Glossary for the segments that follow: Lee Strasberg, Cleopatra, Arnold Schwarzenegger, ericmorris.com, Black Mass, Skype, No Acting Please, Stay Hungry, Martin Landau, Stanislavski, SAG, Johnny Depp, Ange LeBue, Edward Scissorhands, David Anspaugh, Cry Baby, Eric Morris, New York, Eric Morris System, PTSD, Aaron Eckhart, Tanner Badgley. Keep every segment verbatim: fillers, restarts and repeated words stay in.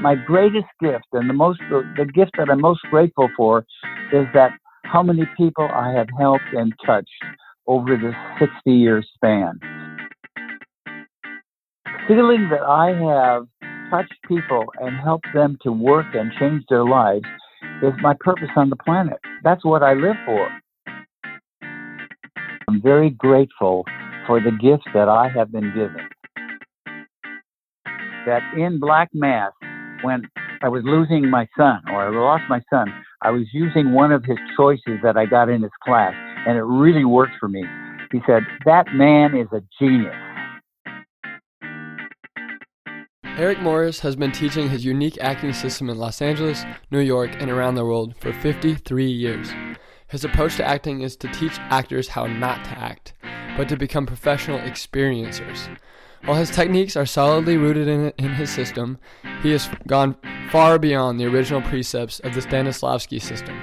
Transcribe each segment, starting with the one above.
My greatest gift and the most the, the gift that I'm most grateful for is that how many people I have helped and touched over this sixty-year span. Feeling that I have touched people and helped them to work and change their lives is my purpose on the planet. That's what I live for. I'm very grateful for the gift that I have been given. That in Black Mass, when I was losing my son, or I lost my son, I was using one of his choices that I got in his class, and it really worked for me. He said, "That man is a genius." Eric Morris has been teaching his unique acting system in Los Angeles, New York, and around the world for fifty-three years. His approach to acting is to teach actors how not to act, but to become professional experiencers. While his techniques are solidly rooted in, in his system, he has gone far beyond the original precepts of the Stanislavski system.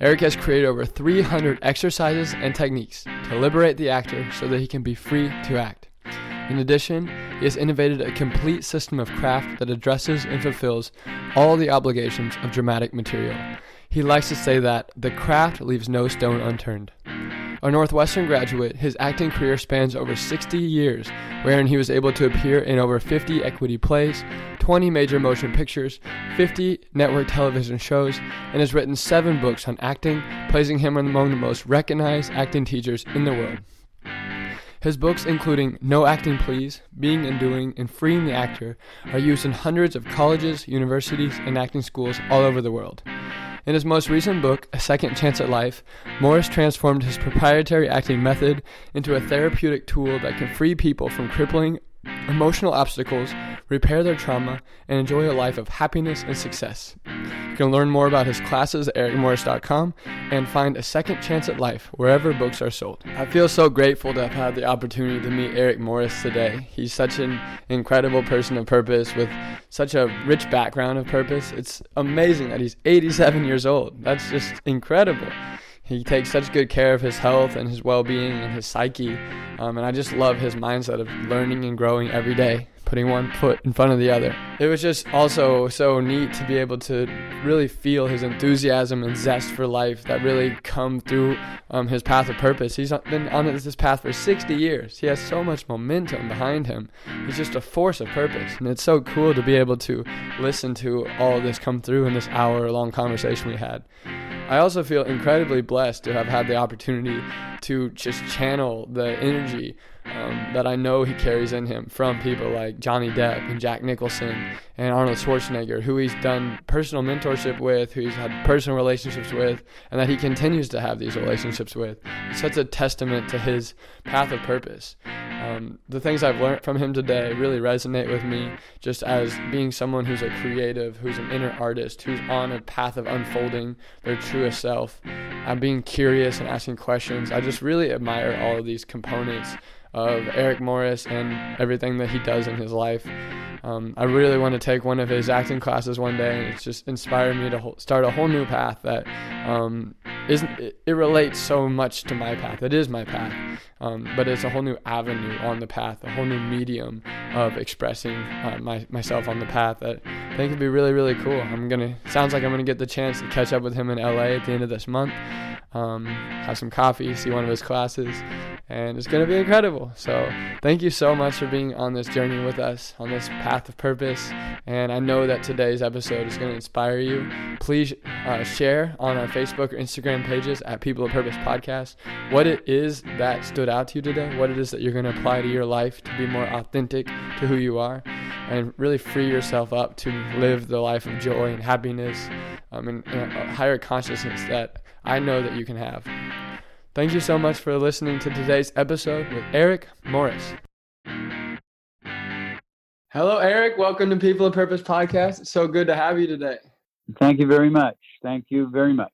Eric has created over three hundred exercises and techniques to liberate the actor so that he can be free to act. In addition, he has innovated a complete system of craft that addresses and fulfills all the obligations of dramatic material. He likes to say that the craft leaves no stone unturned. A Northwestern graduate, his acting career spans over sixty years, wherein he was able to appear in over fifty Equity plays, twenty major motion pictures, fifty network television shows, and has written seven books on acting, placing him among the most recognized acting teachers in the world. His books, including No Acting Please, Being and Doing, and Freeing the Actor, are used in hundreds of colleges, universities, and acting schools all over the world. In his most recent book, A Second Chance at Life, Morris transformed his proprietary acting method into a therapeutic tool that can free people from crippling emotional obstacles, repair their trauma, and enjoy a life of happiness and success. You can learn more about his classes at eric morris dot com and find A Second Chance at Life wherever books are sold. I feel so grateful to have had the opportunity to meet Eric Morris today. He's such an incredible person of purpose with such a rich background of purpose. It's amazing that he's eighty-seven years old. That's just incredible. He takes such good care of his health and his well-being and his psyche, um, and I just love his mindset of learning and growing every day, putting one foot in front of the other. It was just also so neat to be able to really feel his enthusiasm and zest for life that really come through um, his path of purpose. He's been on this path for sixty years. He has so much momentum behind him. He's just a force of purpose, and it's so cool to be able to listen to all of this come through in this hour-long conversation we had. I also feel incredibly blessed to have had the opportunity to just channel the energy um, that I know he carries in him from people like Johnny Depp and Jack Nicholson and Arnold Schwarzenegger, who he's done personal mentorship with, who he's had personal relationships with, and that he continues to have these relationships with. It's such a testament to his path of purpose. Um, the things I've learned from him today really resonate with me just as being someone who's a creative, who's an inner artist, who's on a path of unfolding their truest self. I'm being curious and asking questions. I just really admire all of these components of Eric Morris and everything that he does in his life. Um, I really want to take one of his acting classes one day, and it's just inspired me to ho- start a whole new path that um, isn't, it, it relates so much to my path. It is my path, um, but it's a whole new avenue on the path, a whole new medium of expressing uh, my, myself on the path that I think would be really, really cool. I'm gonna, sounds like I'm gonna get the chance to catch up with him in L A at the end of this month, um, have some coffee, see one of his classes, and it's gonna be incredible. So thank you so much for being on this journey with us, on this path of purpose, and I know that today's episode is going to inspire you. Please uh, share on our Facebook or Instagram pages at People of Purpose Podcast what it is that stood out to you today, what it is that you're going to apply to your life to be more authentic to who you are, and really free yourself up to live the life of joy and happiness um, and, and a higher consciousness that I know that you can have. Thank you so much for listening to today's episode with Eric Morris. Hello, Eric. Welcome to People of Purpose podcast. It's so good to have you today. Thank you very much. Thank you very much.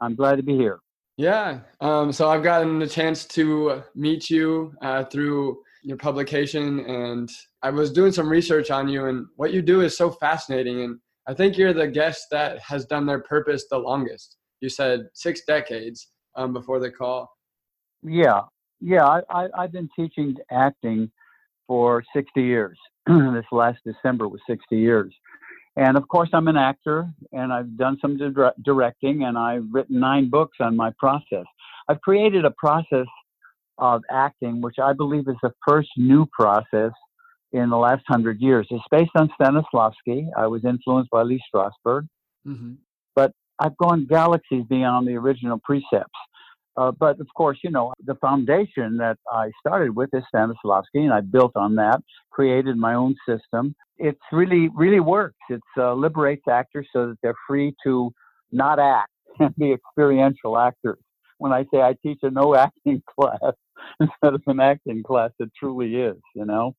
I'm glad to be here. Yeah. Um, so I've gotten the chance to meet you uh, through your publication, and I was doing some research on you, and what you do is so fascinating. And I think you're the guest that has done their purpose the longest. You said six decades um, before the call. Yeah. Yeah. I, I, I've been teaching acting for sixty years. This last December was sixty years. And of course, I'm an actor, and I've done some di- directing, and I've written nine books on my process. I've created a process of acting, which I believe is the first new process in the last hundred years. It's based on Stanislavski. I was influenced by Lee Strasberg. Mm-hmm. But I've gone galaxies beyond the original precepts. Uh, but of course, you know, the foundation that I started with is Stanislavski, and I built on that, created my own system. It's really, really works. It uh, liberates actors so that they're free to not act and be experiential actors. When I say I teach a no acting class instead of an acting class, it truly is, you know.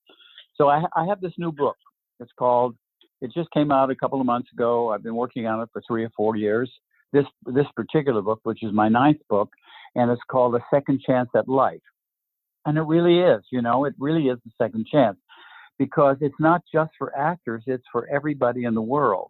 So I, I have this new book. It's called, it just came out a couple of months ago. I've been working on it for three or four years. This this particular book, which is my ninth book, and it's called A Second Chance at Life. And it really is, you know, it really is the second chance, because it's not just for actors, it's for everybody in the world.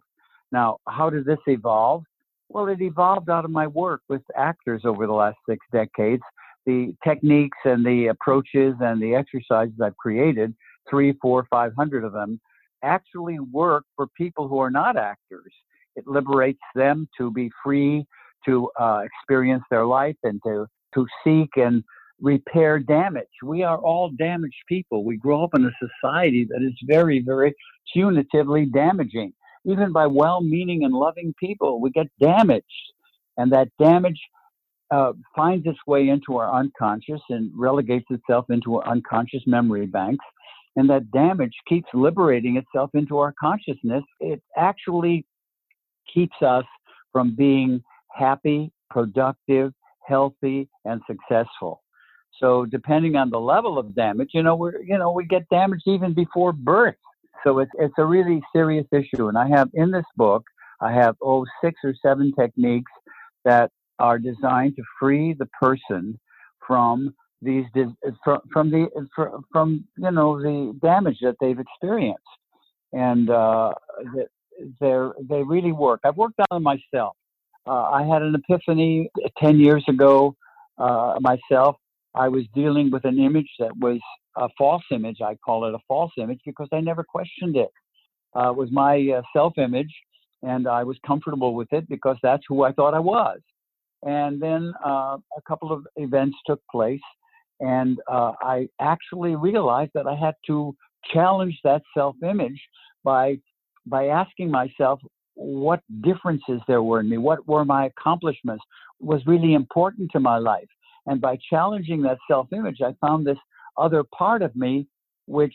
Now, how did this evolve? Well, it evolved out of my work with actors over the last six decades. The techniques and the approaches and the exercises I've created, three, four, five hundred of them, actually work for people who are not actors. It liberates them to be free to uh, experience their life and to, to seek and repair damage. We are all damaged people. We grow up in a society that is very, very punitively damaging. Even by well-meaning and loving people, we get damaged. And that damage uh, finds its way into our unconscious and relegates itself into our unconscious memory banks. And that damage keeps liberating itself into our consciousness. It actually keeps us from being happy, productive, healthy, and successful. So depending on the level of damage, you know, we're, you know, we get damaged even before birth. So it's, it's a really serious issue. And I have in this book, I have, oh, six or seven techniques that are designed to free the person from these, from, from the, from, you know, the damage that they've experienced. And, uh, the, They're, they really work. I've worked on them myself. Uh, I had an epiphany ten years ago uh, myself. I was dealing with an image that was a false image. I call it a false image because I never questioned it. Uh, it was my uh, self-image, and I was comfortable with it because that's who I thought I was. And then uh, a couple of events took place, and uh, I actually realized that I had to challenge that self-image by by asking myself what differences there were in me, what were my accomplishments, was really important to my life. And by challenging that self-image, I found this other part of me which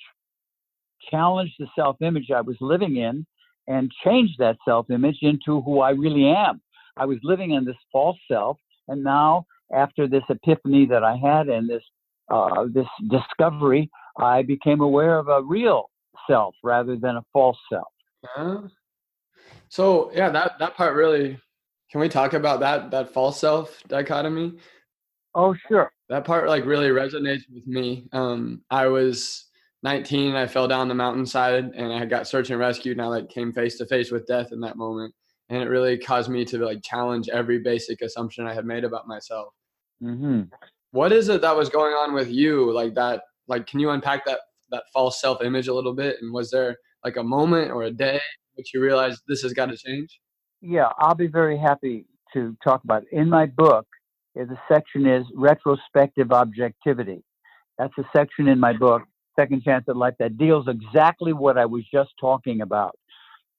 challenged the self-image I was living in and changed that self-image into who I really am. I was living in this false self, and now after this epiphany that I had and this uh, this discovery, I became aware of a real self rather than a false self. Uh-huh. So yeah, that, that part really, can we talk about that, that false self dichotomy? Oh, sure. That part like really resonates with me. Um, I was nineteen, I fell down the mountainside, and I got search and rescue, and I like came face to face with death in that moment. And it really caused me to like challenge every basic assumption I had made about myself. Mm-hmm. What is it that was going on with you? Like that, like, can you unpack that, that false self image a little bit? And was there like a moment or a day which you realize this has got to change? Yeah, I'll be very happy to talk about it. In my book, the section is retrospective objectivity. That's a section in my book, Second Chance at Life, that deals exactly what I was just talking about.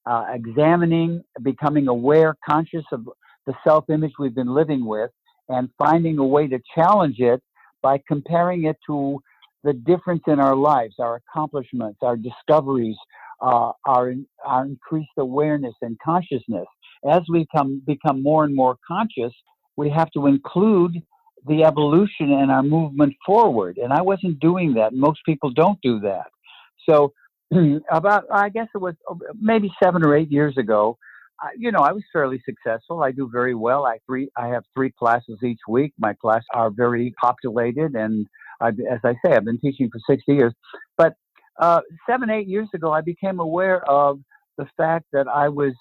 Uh, examining, becoming aware, conscious of the self-image we've been living with, and finding a way to challenge it by comparing it to the difference in our lives, our accomplishments, our discoveries, Uh, our, our increased awareness and consciousness. As we come, become more and more conscious, we have to include the evolution and our movement forward. And I wasn't doing that. Most people don't do that. So about, I guess it was maybe seven or eight years ago, I, you know, I was fairly successful. I do very well. I three, I have three classes each week. My classes are very populated. And I, as I say, I've been teaching for sixty years. But uh, seven, eight years ago, I became aware of the fact that I was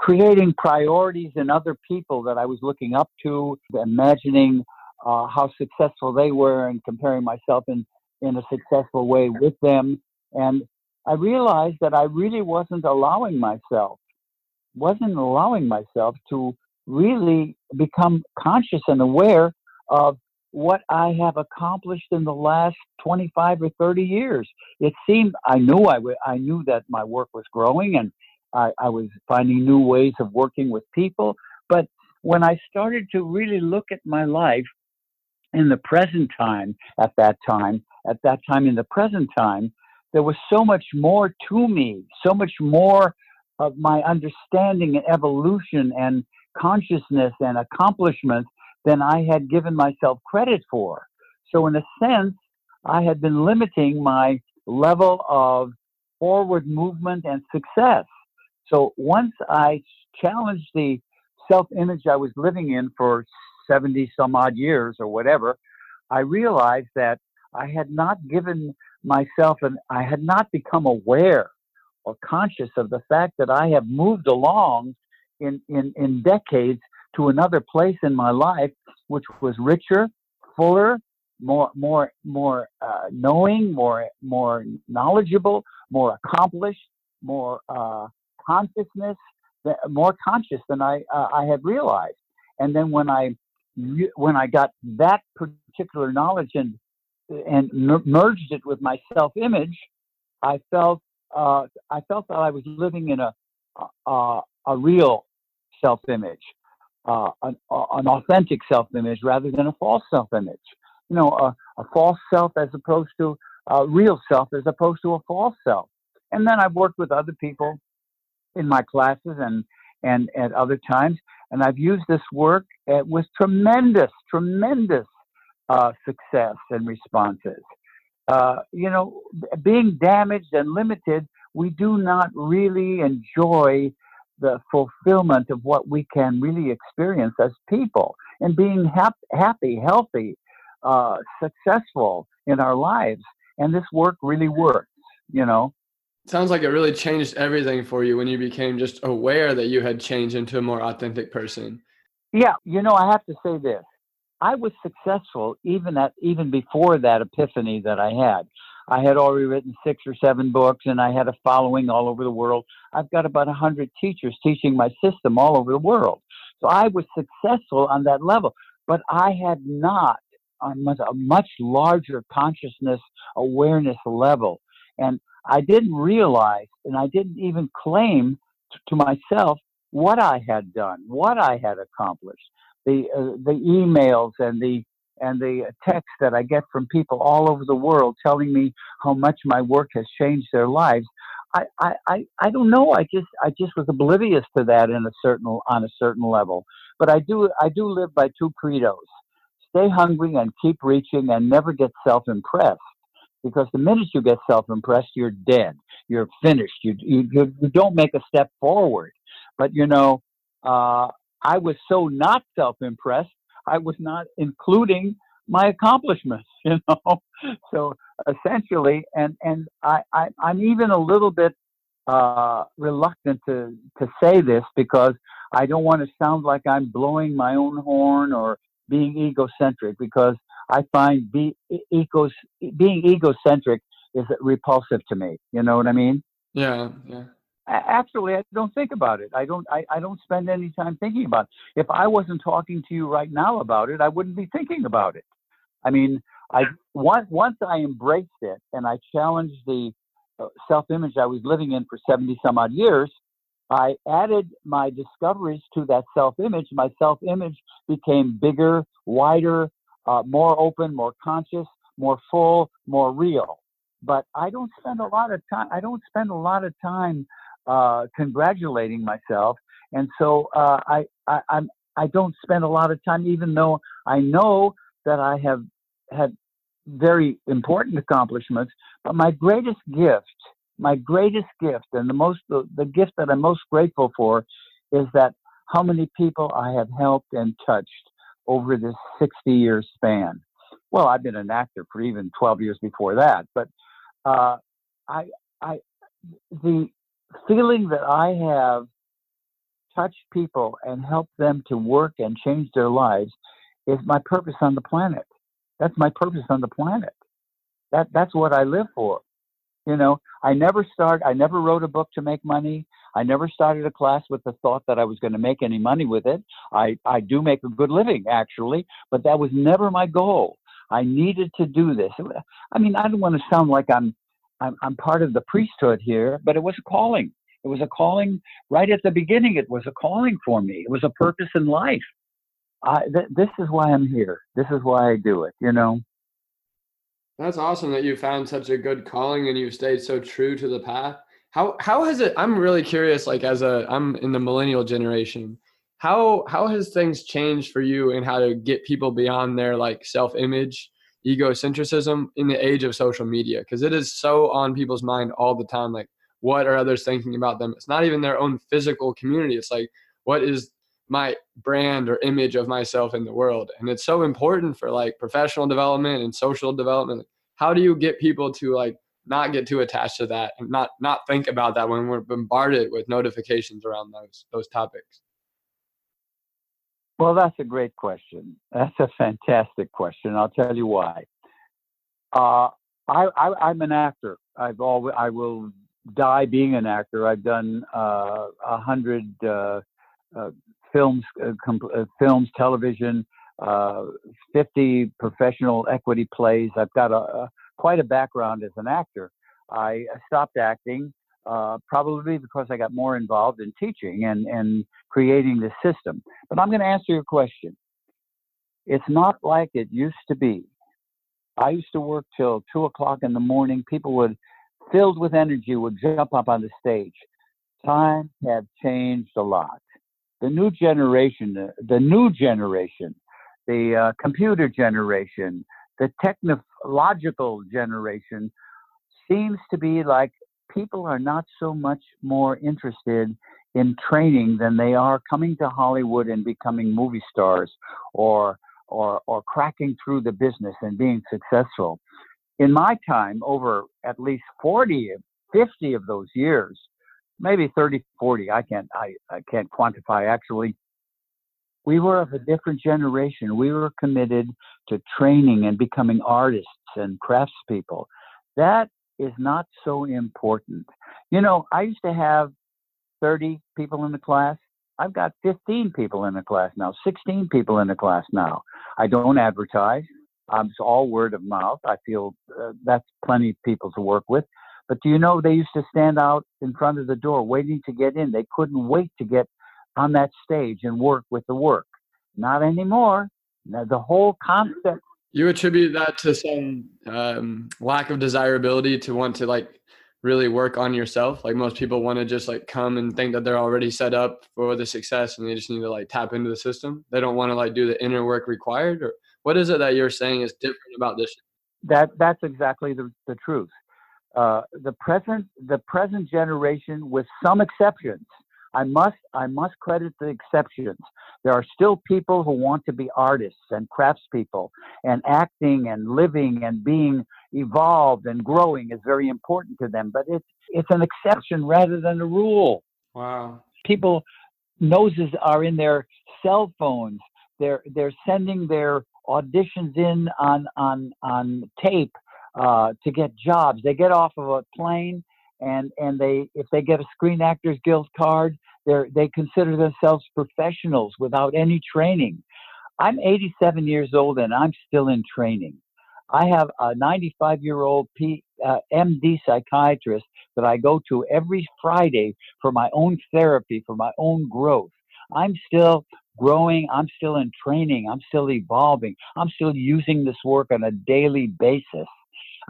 creating priorities in other people that I was looking up to, imagining uh, how successful they were and comparing myself in, in a successful way with them. And I realized that I really wasn't allowing myself, wasn't allowing myself to really become conscious and aware of what I have accomplished in the last twenty-five or thirty years. It seemed I knew I, w- I knew that my work was growing and I, I was finding new ways of working with people. But when I started to really look at my life in the present time, at that time, at that time, in the present time, there was so much more to me, so much more of my understanding and evolution and consciousness and accomplishment than I had given myself credit for. So in a sense, I had been limiting my level of forward movement and success. So once I challenged the self-image I was living in for seventy some odd years or whatever, I realized that I had not given myself and I had not become aware or conscious of the fact that I have moved along in, in, in decades to another place in my life, which was richer, fuller, more, more, more uh, knowing, more, more knowledgeable, more accomplished, more uh, consciousness, more conscious than I uh, I had realized. And then when I when I got that particular knowledge and and mer- merged it with my self-image, I felt uh, I felt that I was living in a a, a real self-image. Uh, an, uh, an authentic self-image rather than a false self-image. You know, uh, a false self as opposed to a real self as opposed to a false self. And then I've worked with other people in my classes and, and at other times, and I've used this work at, with tremendous, tremendous uh, success and responses. Uh, you know, being damaged and limited, we do not really enjoy the fulfillment of what we can really experience as people, and being hap- happy, healthy, uh, successful in our lives. And this work really works, you know? Sounds like it really changed everything for you when you became just aware that you had changed into a more authentic person. Yeah. You know, I have to say this. I was successful even at, even before that epiphany that I had. I had already written six or seven books, and I had a following all over the world. I've got about one hundred teachers teaching my system all over the world. So I was successful on that level, but I had not on a much larger consciousness awareness level. And I didn't realize, and I didn't even claim to myself what I had done, what I had accomplished. The uh, the emails and the and the texts that I get from people all over the world telling me how much my work has changed their lives. I, I, I, I don't know. I just, I just was oblivious to that in a certain, on a certain level, but I do, I do live by two credos: stay hungry and keep reaching and never get self-impressed, because the minute you get self-impressed, you're dead, you're finished. You, you, you don't make a step forward. But you know, uh, I was so not self-impressed, I was not including my accomplishments, you know. So essentially, and and I, I I'm even a little bit uh, reluctant to to say this because I don't want to sound like I'm blowing my own horn or being egocentric. Because I find be, egos, being egocentric is repulsive to me. You know what I mean? Yeah. Yeah. Actually, I don't think about it. I don't I, I don't spend any time thinking about it. If I wasn't talking to you right now about it, I wouldn't be thinking about it. I mean, I once, once I embraced it and I challenged the self-image I was living in for seventy some odd years, I added my discoveries to that self-image. My self-image became bigger, wider, uh, more open, more conscious, more full, more real. But I don't spend a lot of time. I don't spend a lot of time Uh, congratulating myself, and so uh, I, I I'm I don't spend a lot of time, even though I know that I have had very important accomplishments. But my greatest gift my greatest gift and the most, the, the gift that I'm most grateful for is that how many people I have helped and touched over this sixty year span. Well, I've been an actor for even twelve years before that, but uh, I, I, the feeling that I have touched people and helped them to work and change their lives is my purpose on the planet. That's my purpose on the planet. That that's what I live for. You know, I never start. I never wrote a book to make money. I never started a class with the thought that I was going to make any money with it. I, I do make a good living, actually, but that was never my goal. I needed to do this. I mean, I don't want to sound like I'm I'm, I'm part of the priesthood here, but it was a calling. It was a calling right at the beginning. It was a calling for me. It was a purpose in life. I, th- this is why I'm here. This is why I do it, you know. That's awesome that you found such a good calling and you stayed so true to the path. How how has it, I'm really curious, like as a, I'm in the millennial generation, how how has things changed for you and how to get people beyond their like self-image, egocentrism in the age of social media? Because it is so on people's mind all the time, like what are others thinking about them? It's not even their own physical community. It's like, what is my brand or image of myself in the world? And it's so important for like professional development and social development. How do you get people to like not get too attached to that and not not think about that when we're bombarded with notifications around those those topics? Well, that's a great question. That's a fantastic question. I'll tell you why. Uh, I, I, I'm an actor. I've always, I will die being an actor. I've done uh, a hundred uh, uh, films, uh, comp- uh, films, television, uh, fifty professional Equity plays. I've got a, a quite a background as an actor. I stopped acting uh, probably because I got more involved in teaching and, and creating the system. But I'm going to answer your question. It's not like it used to be. I used to work till two o'clock in the morning. People would, filled with energy, would jump up on the stage. Time had changed a lot. The new generation, the new generation, the uh, computer generation, the technological generation seems to be like people are not so much more interested in training than they are coming to Hollywood and becoming movie stars or or or cracking through the business and being successful. In my time, over at least forty, fifty of those years, maybe thirty, forty, I can't, I, I can't quantify actually. We were of a different generation. We were committed to training and becoming artists and craftspeople. That is not so important. You know, I used to have thirty people in the class. I've got fifteen people in the class now, sixteen people in the class now. I don't advertise. It's all word of mouth. I feel uh, that's plenty of people to work with. But do you know they used to stand out in front of the door waiting to get in? They couldn't wait to get on that stage and work with the work. Not anymore. Now, the whole concept. You attribute that to some um, lack of desirability to want to like really work on yourself. Like most people want to just like come and think that they're already set up for the success and they just need to like tap into the system. They don't want to like do the inner work required. Or what is it that you're saying is different about this? That that's exactly the, the truth. Uh, the present, the present generation, with some exceptions, I must, I must credit the exceptions. There are still people who want to be artists and craftspeople, and acting and living and being evolved and growing is very important to them. But it's, it's an exception rather than a rule. Wow! People, noses are in their cell phones. They're, they're sending their auditions in on, on, on tape. Uh, to get jobs. They get off of a plane and, and they, if they get a Screen Actors Guild card, they're, they consider themselves professionals without any training. I'm eighty-seven years old and I'm still in training. I have a ninety-five-year-old P, uh, M D psychiatrist that I go to every Friday for my own therapy, for my own growth. I'm still growing. I'm still in training. I'm still evolving. I'm still using this work on a daily basis.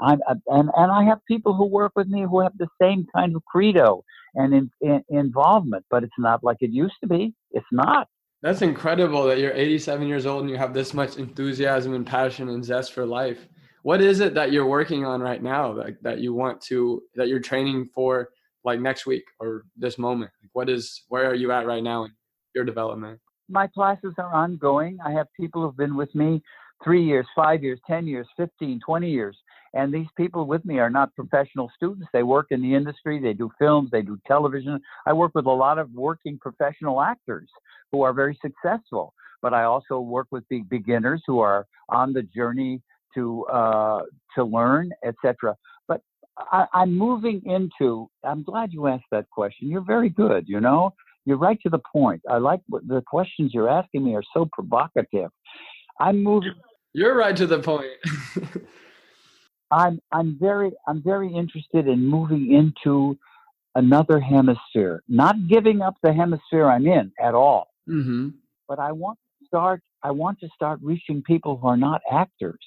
I'm, and, and I have people who work with me who have the same kind of credo and in, in, involvement, but it's not like it used to be. It's not. That's incredible that you're eighty-seven years old and you have this much enthusiasm and passion and zest for life. What is it that you're working on right now that, that you want to, that you're training for like next week or this moment? Like what is, where are you at right now in your development? My classes are ongoing. I have people who've been with me three years, five years, ten years, fifteen, twenty years. And these people with me are not professional students. They work in the industry. They do films. They do television. I work with a lot of working professional actors who are very successful. But I also work with big beginners who are on the journey to uh, to learn, et cetera. But I, I'm moving into, I'm glad you asked that question. You're very good, you know. You're right to the point. I like what the questions you're asking me are so provocative. I'm moving. You're right to the point. I'm I'm very I'm very interested in moving into another hemisphere. Not giving up the hemisphere I'm in at all. Mm-hmm. But I want to start I want to start reaching people who are not actors,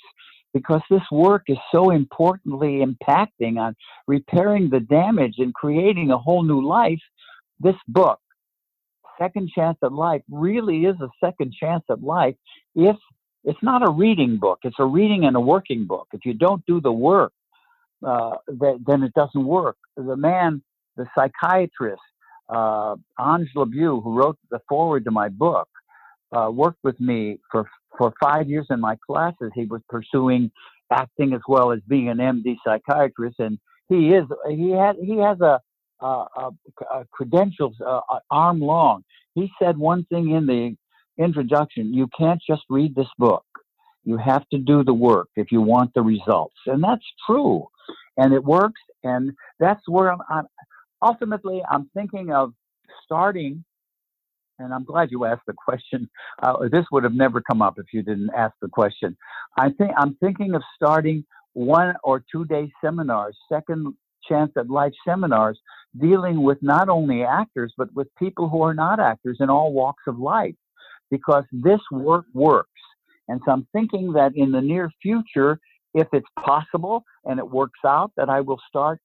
because this work is so importantly impacting on repairing the damage and creating a whole new life. This book, Second Chance at Life, really is a second chance at life. If it's not a reading book, it's a reading and a working book. If you don't do the work, uh, th- then it doesn't work. The man, the psychiatrist, uh, Ange LeBue, who wrote the foreword to my book, uh, worked with me for, for five years in my classes. He was pursuing acting as well as being an M D psychiatrist. And he is, he had, he has a, uh, a, a credentials, uh, arm long. He said one thing in the introduction: you can't just read this book. You have to do the work if you want the results. And that's true. And it works. And that's where I'm, I'm ultimately I'm thinking of starting. And I'm glad you asked the question. Uh, this would have never come up if you didn't ask the question. I think I'm thinking of starting one or two day seminars, Second Chance at Life seminars, dealing with not only actors, but with people who are not actors in all walks of life. Because this work works. And so I'm thinking that in the near future, if it's possible and it works out, that I will start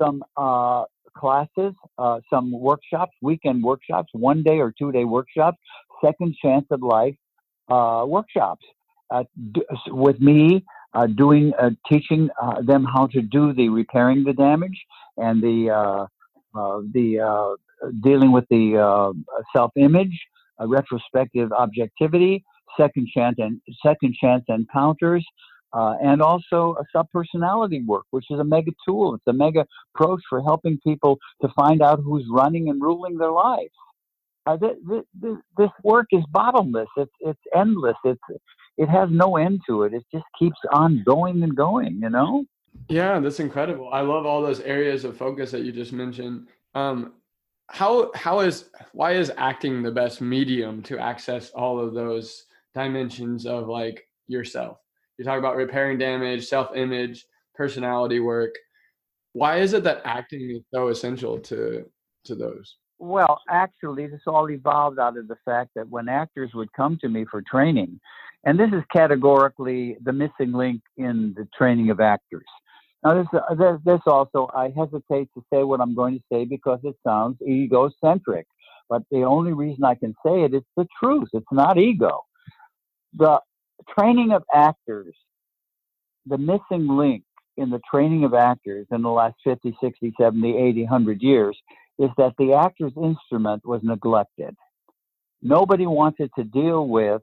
some uh, classes, uh, some workshops, weekend workshops, one day or two day workshops, Second Chance at Life uh, workshops uh, d- with me uh, doing, uh, teaching uh, them how to do the repairing the damage and the, uh, uh, the uh, dealing with the uh, self-image, a retrospective objectivity, second chance and second chance encounters, uh, and also a subpersonality work, which is a mega tool. It's a mega approach for helping people to find out who's running and ruling their lives. Uh, th- th- th- this work is bottomless. It's it's endless. It's it has no end to it. It just keeps on going and going. You know? Yeah, that's incredible. I love all those areas of focus that you just mentioned. Um, How how is why is acting the best medium to access all of those dimensions of like yourself? You talk about repairing damage, self-image, personality work. Why is it that acting is so essential to to those? Well, actually, this all evolved out of the fact that when actors would come to me for training, and this is categorically the missing link in the training of actors. Now, this, this, this also, I hesitate to say what I'm going to say because it sounds egocentric. But the only reason I can say it is the truth. It's not ego. The training of actors, the missing link in the training of actors in the last fifty, sixty, seventy, eighty, one hundred years is that the actor's instrument was neglected. Nobody wanted to deal with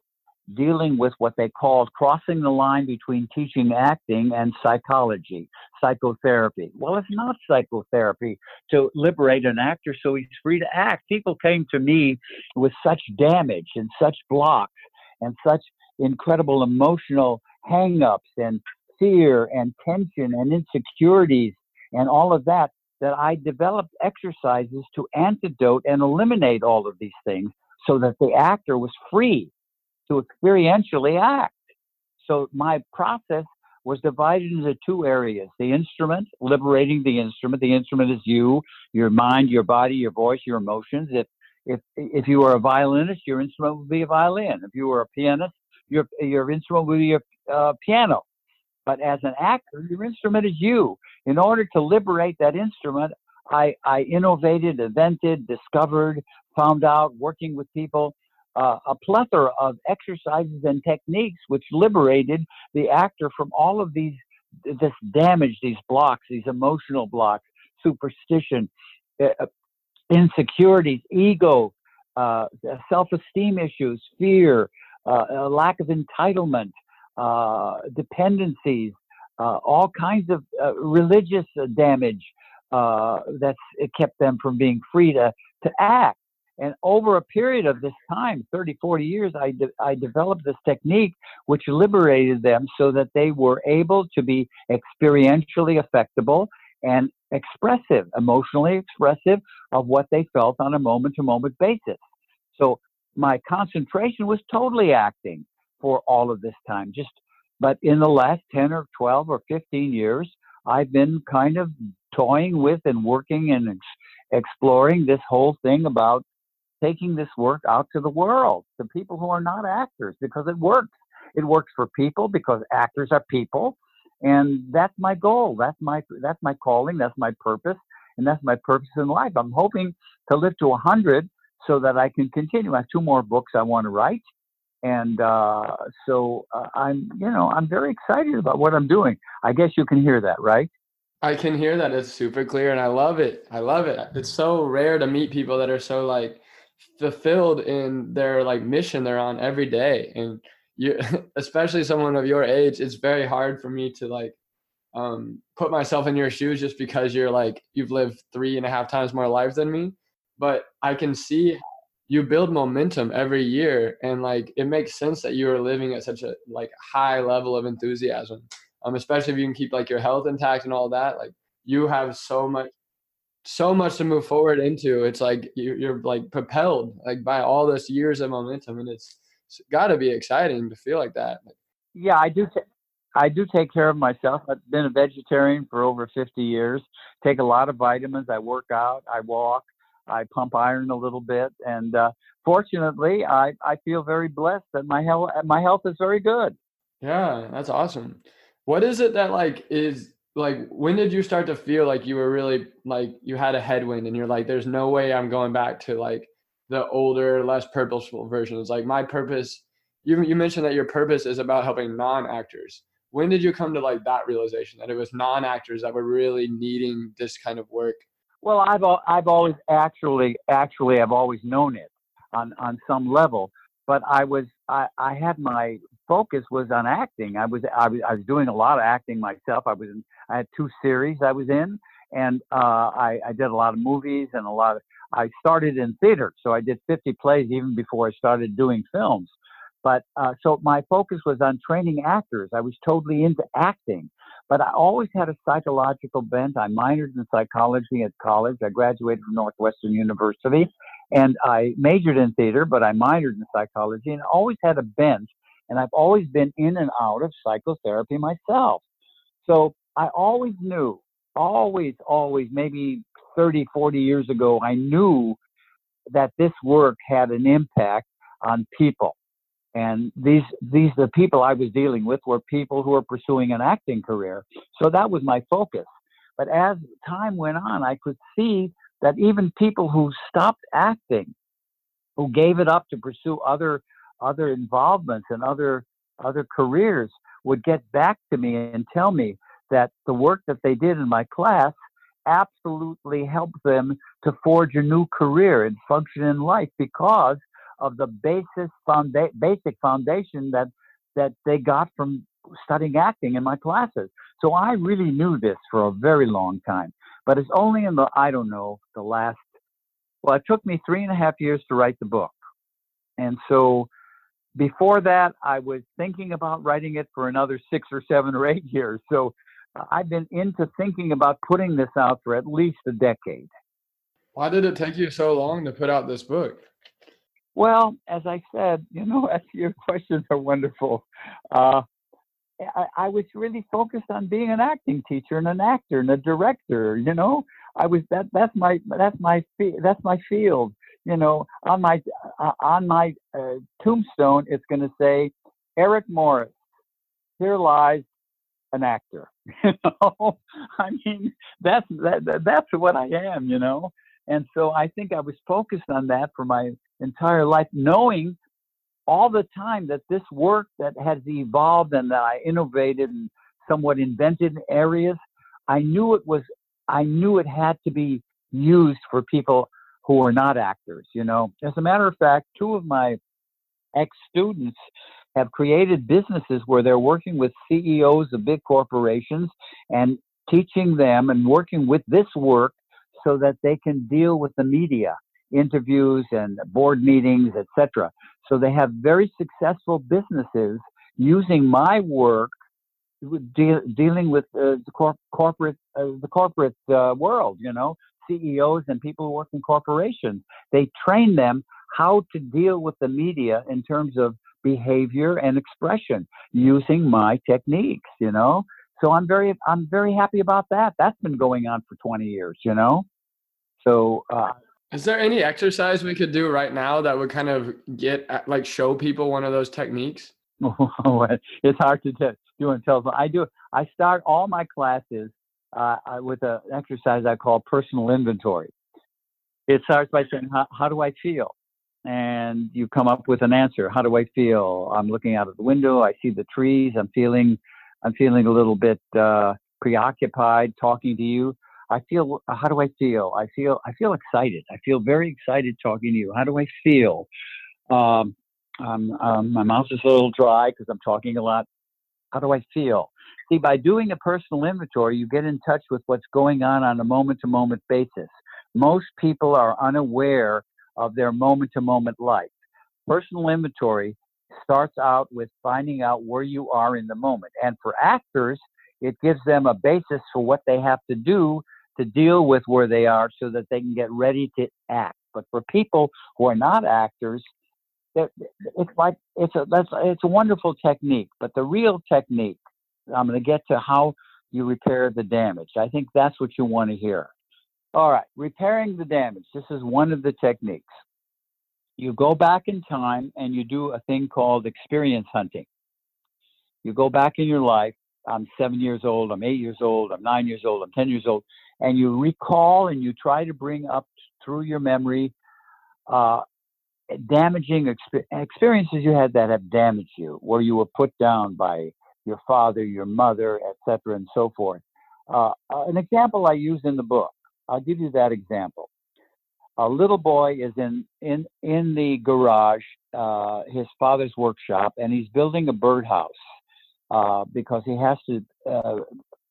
dealing with what they called crossing the line between teaching acting and psychology, psychotherapy. Well, it's not psychotherapy to liberate an actor so he's free to act. People came to me with such damage and such blocks and such incredible emotional hang-ups and fear and tension and insecurities and all of that, that I developed exercises to antidote and eliminate all of these things so that the actor was free to experientially act. So my process was divided into two areas: the instrument, liberating the instrument. The instrument is you, your mind, your body, your voice, your emotions. If if if you were a violinist, your instrument would be a violin. If you were a pianist, your your instrument would be a uh, piano. But as an actor, your instrument is you. In order to liberate that instrument, I, I innovated, invented, discovered, found out, working with people, Uh, a plethora of exercises and techniques which liberated the actor from all of these this damage, these blocks, these emotional blocks, superstition, uh, insecurities, ego, uh, self-esteem issues, fear, uh, a lack of entitlement, uh, dependencies, uh, all kinds of uh, religious damage uh, that's it kept them from being free to, to act. And over a period of this time, thirty, forty years, I, de- I developed this technique which liberated them so that they were able to be experientially affectable and expressive, emotionally expressive of what they felt on a moment-to-moment basis. So my concentration was totally acting for all of this time. Just, but in the last ten or twelve or fifteen years, I've been kind of toying with and working and ex- exploring this whole thing about taking this work out to the world, to people who are not actors, because it works. It works for people because actors are people. And that's my goal. That's my, that's my calling. That's my purpose. And that's my purpose in life. I'm hoping to live to a hundred so that I can continue. I have two more books I want to write. And uh, so uh, I'm, you know, I'm very excited about what I'm doing. I guess you can hear that, right? I can hear that. It's super clear. And I love it. I love it. It's so rare to meet people that are so like, fulfilled in their like mission they're on every day. And you, especially someone of your age, it's very hard for me to like um put myself in your shoes, just because you're like, you've lived three and a half times more lives than me, but I can see you build momentum every year, and like it makes sense that you are living at such a like high level of enthusiasm, um especially if you can keep like your health intact and all that. Like you have so much So much to move forward into. It's like you, you're like propelled like by all this years of momentum, and it's, it's got to be exciting to feel like that. Yeah, I do. T- I do take care of myself. I've been a vegetarian for over fifty years. Take a lot of vitamins. I work out. I walk. I pump iron a little bit, and uh, fortunately, I, I feel very blessed that my health my health is very good. Yeah, that's awesome. What is it that like is like, when did you start to feel like you were really like you had a headwind and you're like, there's no way I'm going back to like the older, less purposeful versions? Like my purpose, you you mentioned that your purpose is about helping non-actors. When did you come to like that realization that it was non-actors that were really needing this kind of work? Well, I've, I've always actually, actually, I've always known it on, on some level, but I was, I, I had my focus was on acting. I was, I was, I was doing a lot of acting myself. I was in, I had two series I was in, and uh, I, I did a lot of movies and a lot of, I started in theater. So I did fifty plays even before I started doing films. But uh, so my focus was on training actors. I was totally into acting, but I always had a psychological bent. I minored in psychology at college. I graduated from Northwestern University, and I majored in theater, but I minored in psychology, and always had a bent. And I've always been in and out of psychotherapy myself. So I always knew, always, always, maybe thirty, forty years ago, I knew that this work had an impact on people. And these, these, the people I was dealing with were people who were pursuing an acting career. So that was my focus. But as time went on, I could see that even people who stopped acting, who gave it up to pursue other other involvements and other other careers, would get back to me and tell me that the work that they did in my class absolutely helped them to forge a new career and function in life because of the basis founda- basic foundation that that they got from studying acting in my classes. So I really knew this for a very long time, but it's only in the, I don't know, the last, well, it took me three and a half years to write the book. And so before that, I was thinking about writing it for another six or seven or eight years. So uh, I've been into thinking about putting this out for at least a decade. Why did it take you so long to put out this book? Well, as I said, you know, your questions are wonderful. Uh, I, I was really focused on being an acting teacher and an actor and a director. You know, I was that. That's my. That's my. That's my field. You know, on my uh, on my uh, tombstone, it's going to say, Eric Morris, here lies an actor. You know, I mean, that's that, that's what I am. You know, and so I think I was focused on that for my entire life, knowing all the time that this work that has evolved and that I innovated and somewhat invented areas. I knew it was, I knew it had to be used for people who are not actors, you know. As a matter of fact, two of my ex-students have created businesses where they're working with C E Os of big corporations and teaching them and working with this work so that they can deal with the media, interviews and board meetings, et cetera. So they have very successful businesses using my work, de- dealing with uh, the cor- corporate, uh, the corporate uh, world, you know, C E Os and people who work in corporations. They train them how to deal with the media in terms of behavior and expression using my techniques, you know. So I'm very, I'm very happy about that. That's been going on for twenty years, you know. So, uh, is there any exercise we could do right now that would kind of get at, like, show people one of those techniques? It's hard to t- do and tell. I do. I start all my classes uh, with an exercise I call personal inventory. It starts by saying, how, how do I feel? And you come up with an answer. How do I feel? I'm looking out of the window. I see the trees. I'm feeling, I'm feeling a little bit uh, preoccupied talking to you. I feel, how do I feel? I feel, I feel excited. I feel very excited talking to you. How do I feel? Um, um, um, my mouth is a little dry because I'm talking a lot. How do I feel? See, by doing a personal inventory, you get in touch with what's going on on a moment-to-moment basis. Most people are unaware of their moment-to-moment life. Personal inventory starts out with finding out where you are in the moment. And for actors, it gives them a basis for what they have to do to deal with where they are so that they can get ready to act. But for people who are not actors, it's like, it's a, that's, it's a wonderful technique, but the real technique, I'm going to get to how you repair the damage. I think that's what you want to hear. All right. Repairing the damage. This is one of the techniques. You go back in time and you do a thing called experience hunting. You go back in your life. I'm seven years old, I'm eight years old, I'm nine years old, I'm ten years old, and you recall and you try to bring up through your memory uh, damaging exp- experiences you had that have damaged you, where you were put down by your father, your mother, et cetera, and so forth. Uh, an example I use in the book, I'll give you that example. A little boy is in, in, in the garage, uh, his father's workshop, and he's building a birdhouse. Uh, because he has to uh,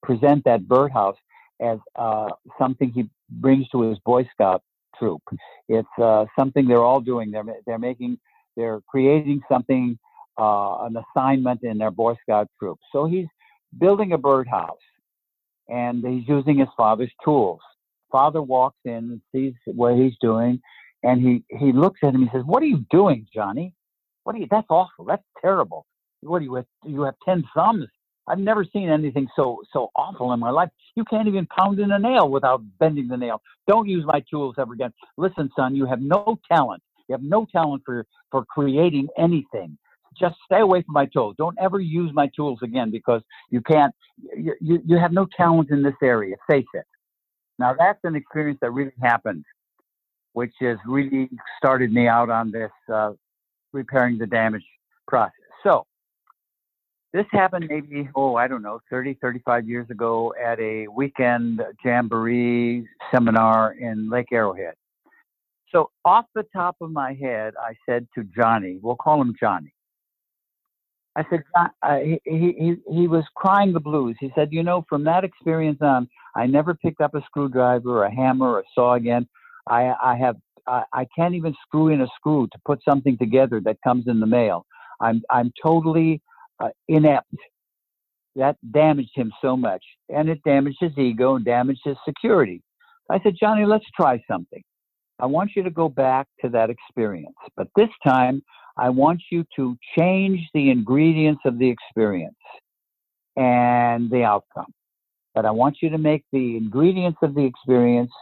present that birdhouse as uh, something he brings to his Boy Scout troop. It's uh, something they're all doing. They're they're making, they're creating something, uh, an assignment in their Boy Scout troop. So he's building a birdhouse, and he's using his father's tools. Father walks in and sees what he's doing, and he, he looks at him and says, "What are you doing, Johnny? What are you? That's awful. That's terrible. What do you have? You have ten thumbs. I've never seen anything so so awful in my life. You can't even pound in a nail without bending the nail. Don't use my tools ever again. Listen, son, you have no talent. You have no talent for, for creating anything. Just stay away from my tools. Don't ever use my tools again because you can't. You you, you have no talent in this area. Face it." Now that's an experience that really happened, which has really started me out on this uh, repairing the damage process. So. This happened maybe, oh, I don't know, thirty, thirty-five years ago at a weekend jamboree seminar in Lake Arrowhead. So off the top of my head, I said to Johnny, we'll call him Johnny. I said, uh, he, he, he was crying the blues. He said, you know, from that experience on, I never picked up a screwdriver, a hammer, or a saw again. I, I, have, I, I can't even screw in a screw to put something together that comes in the mail. I'm, I'm totally... Uh, inept. That damaged him so much, and it damaged his ego and damaged his security. I said, Johnny, let's try something. I want you to go back to that experience, but this time I want you to change the ingredients of the experience and the outcome. But I want you to make the ingredients of the experience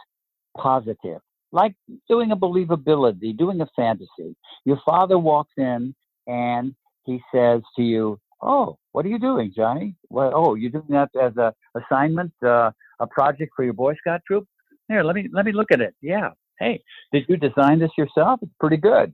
positive, like doing a believability, doing a fantasy. Your father walks in and he says to you, "Oh, what are you doing, Johnny? Well, oh, you're doing that as a assignment, uh, a project for your Boy Scout troop? Here, let me let me look at it. Yeah. Hey, did you design this yourself? It's pretty good.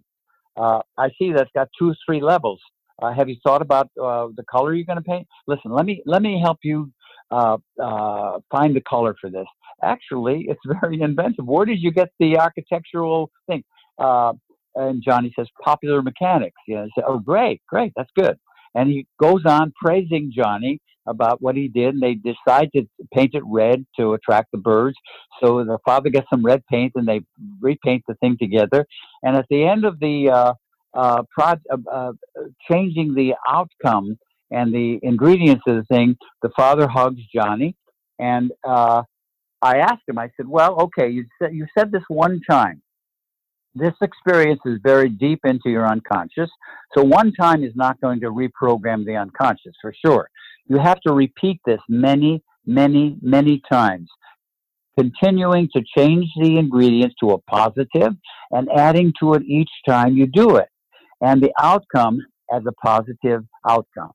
Uh, I see that's got two, three levels. Uh, have you thought about uh, the color you're going to paint? Listen, let me let me help you uh, uh, find the color for this. Actually, it's very inventive. Where did you get the architectural thing? Uh, and Johnny says, Popular Mechanics. You know, I say, oh, great, great, that's good. And he goes on praising Johnny about what he did, and they decide to paint it red to attract the birds. So the father gets some red paint, and they repaint the thing together. And at the end of the uh, uh, pro- uh, uh, changing the outcome and the ingredients of the thing, the father hugs Johnny. And uh, I asked him, I said, well, okay, you said, you said this one time. This experience is buried deep into your unconscious. So one time is not going to reprogram the unconscious for sure. You have to repeat this many, many, many times, continuing to change the ingredients to a positive and adding to it each time you do it. And the outcome as a positive outcome.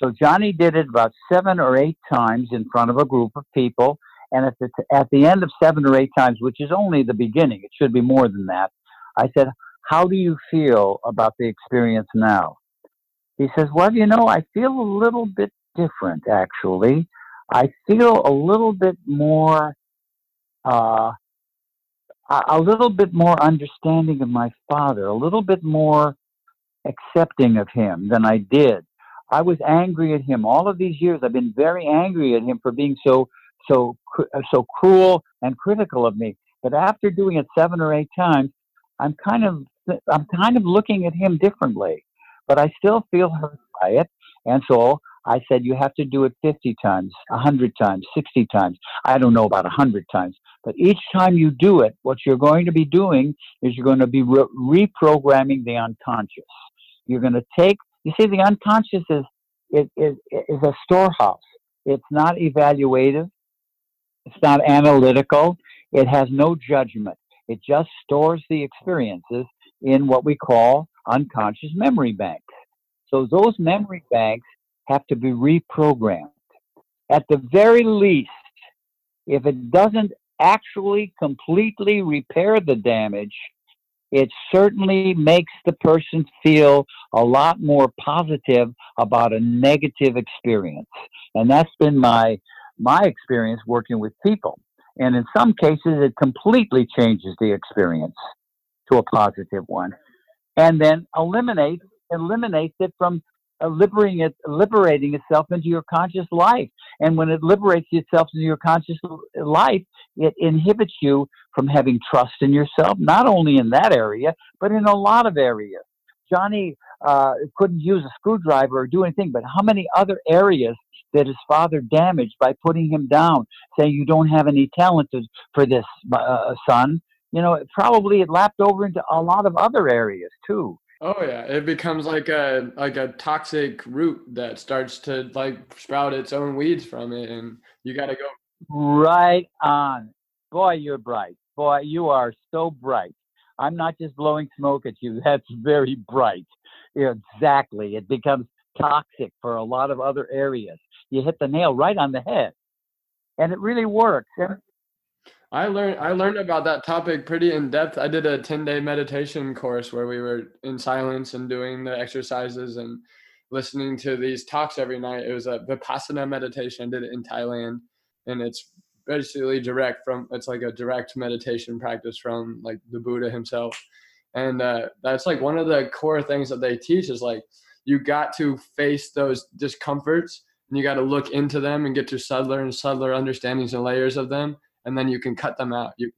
So Johnny did it about seven or eight times in front of a group of people. And at the, t- at the end of seven or eight times, which is only the beginning, it should be more than that, I said, how do you feel about the experience now? He says, well, you know, I feel a little bit different, actually. I feel a little bit more, uh, a little bit more understanding of my father, a little bit more accepting of him than I did. I was angry at him all of these years. I've been very angry at him for being so, so, so cruel and critical of me. But after doing it seven or eight times, I'm kind of I'm kind of looking at him differently, but I still feel hurt by it. And so I said, you have to do it fifty times, one hundred times, sixty times. I don't know about one hundred times, but each time you do it, what you're going to be doing is you're going to be re- reprogramming the unconscious. You're going to take, you see, the unconscious is is, is, is a storehouse. It's not evaluative. It's not analytical. It has no judgment. It just stores the experiences in what we call unconscious memory banks. So those memory banks have to be reprogrammed. At the very least, if it doesn't actually completely repair the damage, it certainly makes the person feel a lot more positive about a negative experience. And that's been my my experience working with people. And in some cases, it completely changes the experience to a positive one, and then eliminate eliminates it from uh, liberating it, liberating itself into your conscious life. And when it liberates itself into your conscious life, it inhibits you from having trust in yourself, not only in that area, but in a lot of areas. Johnny uh, couldn't use a screwdriver or do anything, but how many other areas that his father damaged by putting him down, saying you don't have any talent for this, uh, son. You know, it probably it lapped over into a lot of other areas too. Oh yeah, it becomes like a like a toxic root that starts to like sprout its own weeds from it, and you got to go right on. Boy, you're bright. Boy, you are so bright. I'm not just blowing smoke at you. That's very bright. Exactly. It becomes toxic for a lot of other areas. You hit the nail right on the head, and it really works. I learned I learned about that topic pretty in depth. I did a ten-day meditation course where we were in silence and doing the exercises and listening to these talks every night. It was a Vipassana meditation. I did it in Thailand, and it's basically direct from, it's like a direct meditation practice from like the Buddha himself. And uh, that's like one of the core things that they teach is like, you got to face those discomforts, and you got to look into them and get to subtler and subtler understandings and layers of them, and then you can cut them out. You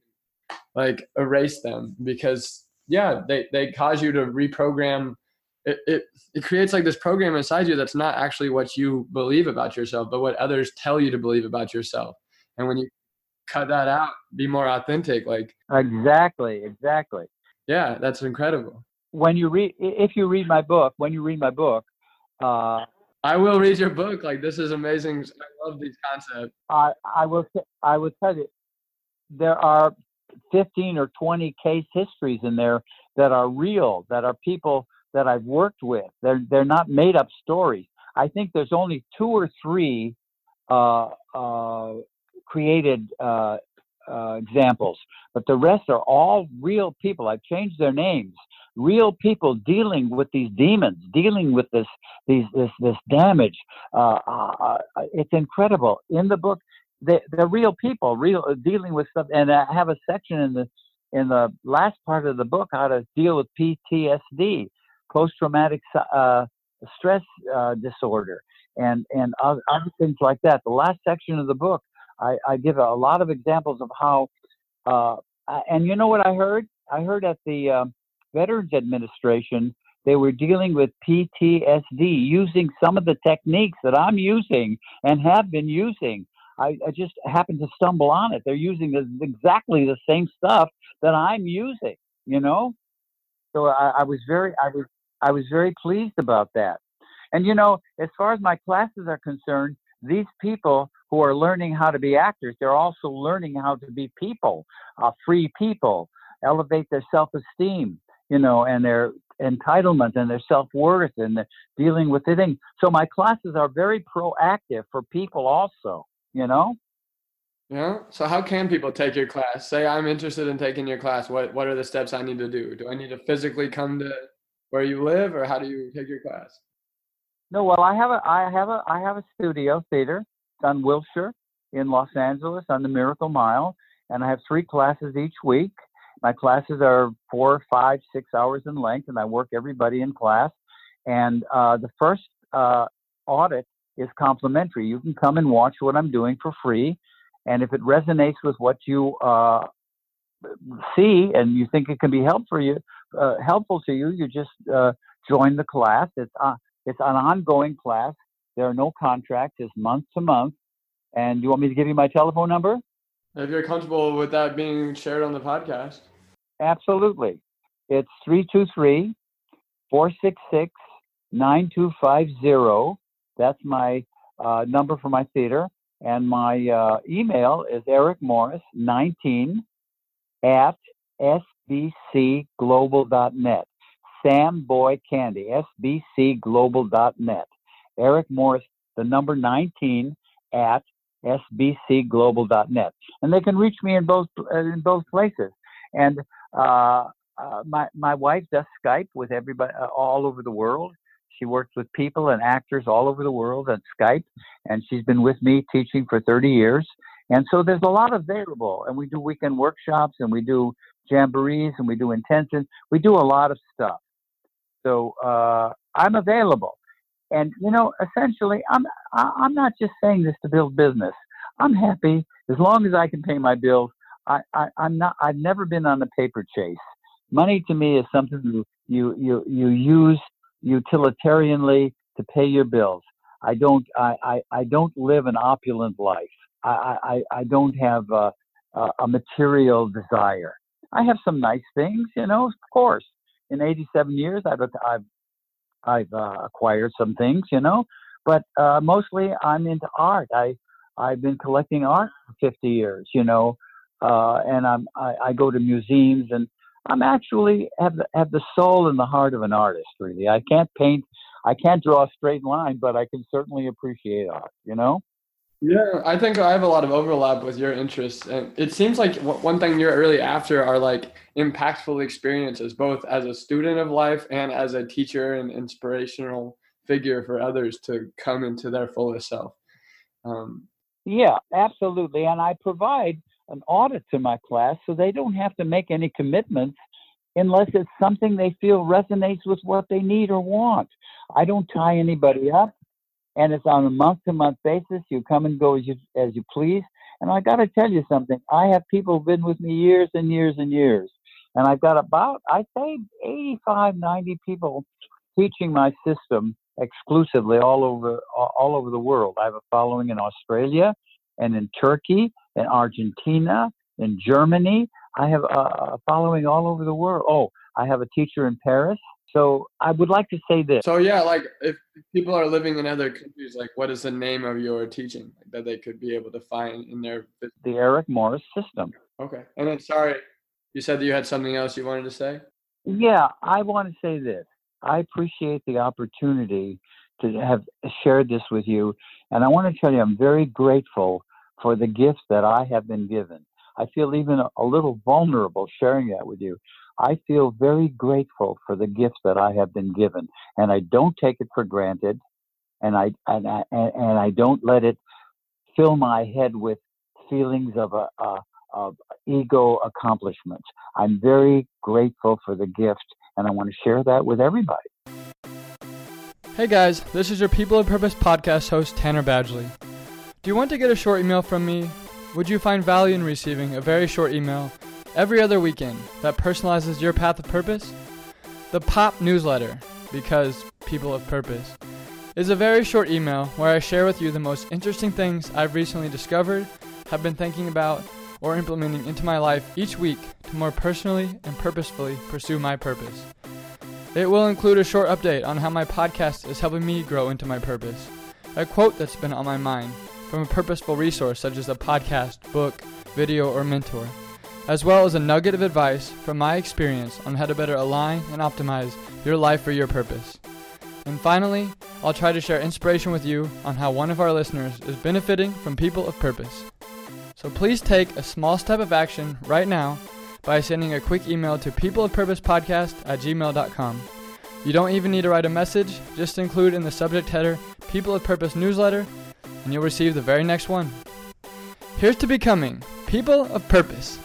like erase them because, yeah, they, they cause you to reprogram. It, it it creates like this program inside you that's not actually what you believe about yourself, but what others tell you to believe about yourself. And when you cut that out, be more authentic. Like exactly, exactly. Yeah, that's incredible. When you read, if you read my book, when you read my book, uh, I will read your book. Like this is amazing. I love these concepts. I, I will. I will tell you, there are fifteen or twenty case histories in there that are real, that are people that I've worked with. They're they're not made up stories. I think there's only two or three uh, uh, created uh, uh, examples, but the rest are all real people. I've changed their names. real people dealing with these demons, dealing with this these this this damage. Uh, uh, it's incredible. In the book, they, they're real people, real uh, dealing with stuff. And I have a section in the in the last part of the book how to deal with P T S D, post-traumatic uh, stress uh, disorder, and and other, other things like that. The last section of the book, I, I give a, a lot of examples of how. Uh, and you know what I heard? I heard at the um, Veterans Administration, they were dealing with P T S D using some of the techniques that I'm using and have been using. I, I just happened to stumble on it. They're using this, exactly the same stuff that I'm using, you know? So I, I was very, I was, I was very pleased about that. And, you know, as far as my classes are concerned, these people who are learning how to be actors, they're also learning how to be people, uh, free people, elevate their self-esteem, you know, and their entitlement and their self-worth and the dealing with the thing. So my classes are very proactive for people also, you know? Yeah. So how can people take your class? Say I'm interested in taking your class. What What are the steps I need to do? Do I need to physically come to where you live, or how do you take your class? No, well, I have a, I have a, I have a studio theater on Wilshire in Los Angeles on the Miracle Mile, and I have three classes each week. My classes are four, five, six hours in length, and I work everybody in class. And uh, the first uh, audit is complimentary. You can come and watch what I'm doing for free, and if it resonates with what you uh, see and you think it can be helpful for you, uh, helpful to you, you just uh, join the class. It's uh, It's an ongoing class. There are no contracts. It's month to month. And you want me to give you my telephone number? If you're comfortable with that being shared on the podcast. Absolutely. It's three two three, four six six, nine two five zero. That's my uh, number for my theater. And my uh, email is eric morris nineteen at s b c global dot net. Sam Boy Candy, s b c global dot net. Eric Morris, the number nineteen at s b c global dot net, and they can reach me in both in both places. And uh, uh, my my wife does Skype with everybody uh, all over the world. She works with people and actors all over the world on Skype, and she's been with me teaching for thirty years. And so there's a lot available, and we do weekend workshops, and we do jamborees, and we do intensives. We do a lot of stuff. So uh, I'm available. And, you know, essentially, I'm I'm not just saying this to build business. I'm happy as long as I can pay my bills. I, I, I'm not, I've never been on a paper chase. Money to me is something you, you, you, you use utilitarianly to pay your bills. I don't I, I, I don't live an opulent life. I, I, I don't have a, a material desire. I have some nice things, you know, of course. In eighty-seven years, I've I've, I've uh, acquired some things, you know, but uh, mostly I'm into art. I I've been collecting art for fifty years, you know, uh, and I'm I, I go to museums, and I'm actually have the, have the soul and the heart of an artist. Really, I can't paint, I can't draw a straight line, but I can certainly appreciate art, you know. Yeah, I think I have a lot of overlap with your interests, and it seems like one thing you're really after are like impactful experiences, both as a student of life and as a teacher and inspirational figure for others to come into their fullest self. Um, yeah, absolutely, and I provide an audit to my class, so they don't have to make any commitments unless it's something they feel resonates with what they need or want. I don't tie anybody up. And it's on a month-to-month basis. You come and go as you as you please. And I got to tell you something. I have people who've been with me years and years and years. And I've got about, I say, eighty-five, ninety people teaching my system exclusively all over all over the world. I have a following in Australia and in Turkey and Argentina and Germany. I have a following all over the world. Oh, I have a teacher in Paris. So I would like to say this. So yeah, like if people are living in other countries, like what is the name of your teaching that they could be able to find in their business? The Eric Morris System. Okay. And then sorry, you said that you had something else you wanted to say? Yeah, I want to say this. I appreciate the opportunity to have shared this with you. And I want to tell you, I'm very grateful for the gift that I have been given. I feel even a little vulnerable sharing that with you. I feel very grateful for the gift that I have been given, and I don't take it for granted, and I and I, and I don't let it fill my head with feelings of a, a of ego accomplishments. I'm very grateful for the gift, and I want to share that with everybody. Hey guys, this is your People of Purpose podcast host, Tanner Badgley. Do you want to get a short email from me? Would you find value in receiving a very short email every other weekend that personalizes your path of purpose? The P O P newsletter, because People of Purpose, is a very short email where I share with you the most interesting things I've recently discovered, have been thinking about, or implementing into my life each week to more personally and purposefully pursue my purpose. It will include a short update on how my podcast is helping me grow into my purpose, a quote that's been on my mind from a purposeful resource such as a podcast, book, video, or mentor, as well as a nugget of advice from my experience on how to better align and optimize your life for your purpose. And finally, I'll try to share inspiration with you on how one of our listeners is benefiting from People of Purpose. So please take a small step of action right now by sending a quick email to people of purpose podcast at gmail dot com. You don't even need to write a message, just include in the subject header People of Purpose newsletter, and you'll receive the very next one. Here's to becoming People of Purpose.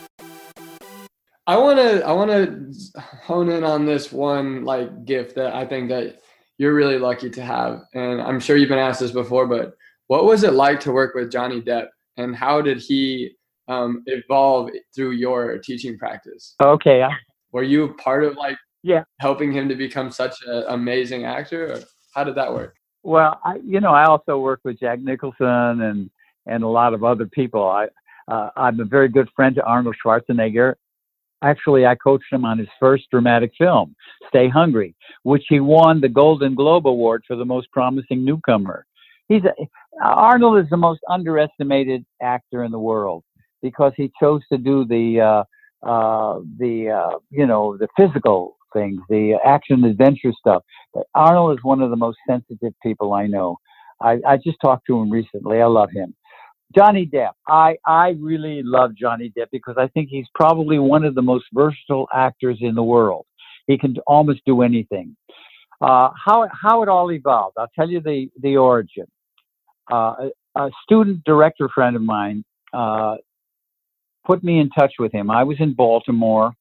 I want to I want to hone in on this one like gift that I think that you're really lucky to have. And I'm sure you've been asked this before, but what was it like to work with Johnny Depp? And how did he um, evolve through your teaching practice? Okay. Were you part of like yeah. helping him to become such an amazing actor? Or how did that work? Well, I, you know, I also work with Jack Nicholson and, and a lot of other people. I, uh, I'm a very good friend to Arnold Schwarzenegger. Actually, I coached him on his first dramatic film, Stay Hungry, which he won the Golden Globe Award for the most promising newcomer. He's a, Arnold is the most underestimated actor in the world because he chose to do the uh, uh, the uh, you know the physical things, the action adventure stuff. But Arnold is one of the most sensitive people I know. I, I just talked to him recently. I love him. Johnny Depp. I, I really love Johnny Depp because I think he's probably one of the most versatile actors in the world. He can almost do anything. Uh, how how it all evolved. I'll tell you the the origin. Uh, a, a student director friend of mine uh, put me in touch with him. I was in Baltimore.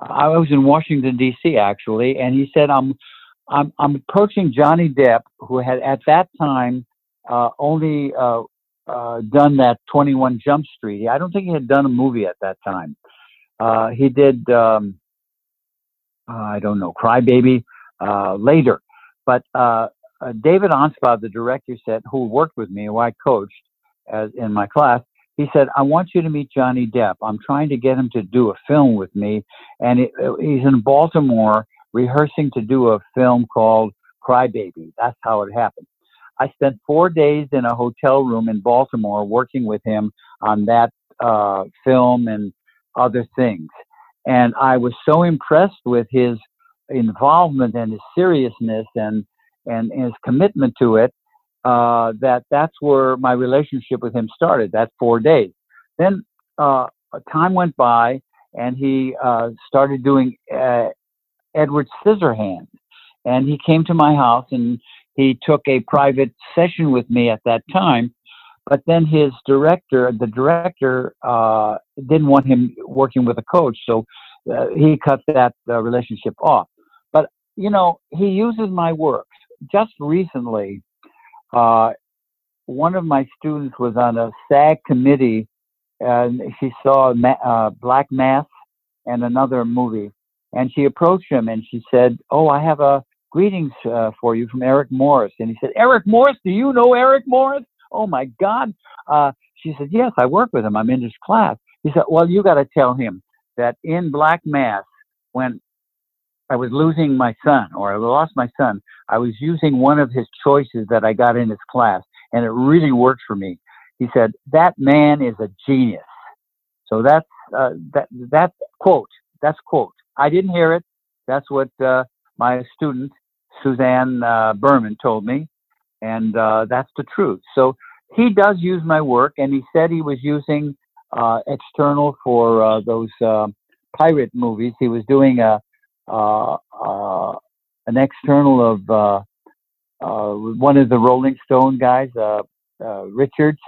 I was in Washington D C actually, and he said, "I'm I'm I'm approaching Johnny Depp, who had at that time uh, only." Uh, Uh, done that twenty-one Jump Street. I don't think he had done a movie at that time. Uh, he did, um, uh, I don't know, Cry Baby uh, later. But uh, uh, David Anspaugh, the director, said, who worked with me, who I coached as in my class, he said, "I want you to meet Johnny Depp. I'm trying to get him to do a film with me, and it, uh, he's in Baltimore rehearsing to do a film called Cry Baby." That's how it happened. I spent four days in a hotel room in Baltimore working with him on that uh, film and other things. And I was so impressed with his involvement and his seriousness and, and his commitment to it uh, that that's where my relationship with him started, that four days. Then uh, time went by, and he uh, started doing uh, Edward Scissorhands. And he came to my house, and he took a private session with me at that time, but then his director, the director, uh, didn't want him working with a coach, so uh, he cut that uh, relationship off. But, you know, he uses my work. Just recently, uh, one of my students was on a SAG committee, and she saw Ma- uh, Black Mass and another movie, and she approached him, and she said, "Oh, I have a greetings uh, for you from Eric Morris." And he said, "Eric Morris? Do you know Eric Morris? Oh, my God." Uh, she said, "Yes, I work with him. I'm in his class." He said, "Well, you got to tell him that in Black Mass, when I was losing my son or I lost my son, I was using one of his choices that I got in his class, and it really worked for me." He said, "That man is a genius." So that's uh, that, that quote. That's quote. I didn't hear it. That's what uh, my student, Suzanne uh, Berman, told me, and uh, that's the truth. So he does use my work, and he said he was using uh, external for uh, those uh, pirate movies. He was doing a uh, uh, an external of uh, uh, one of the Rolling Stone guys, uh, uh, Richards,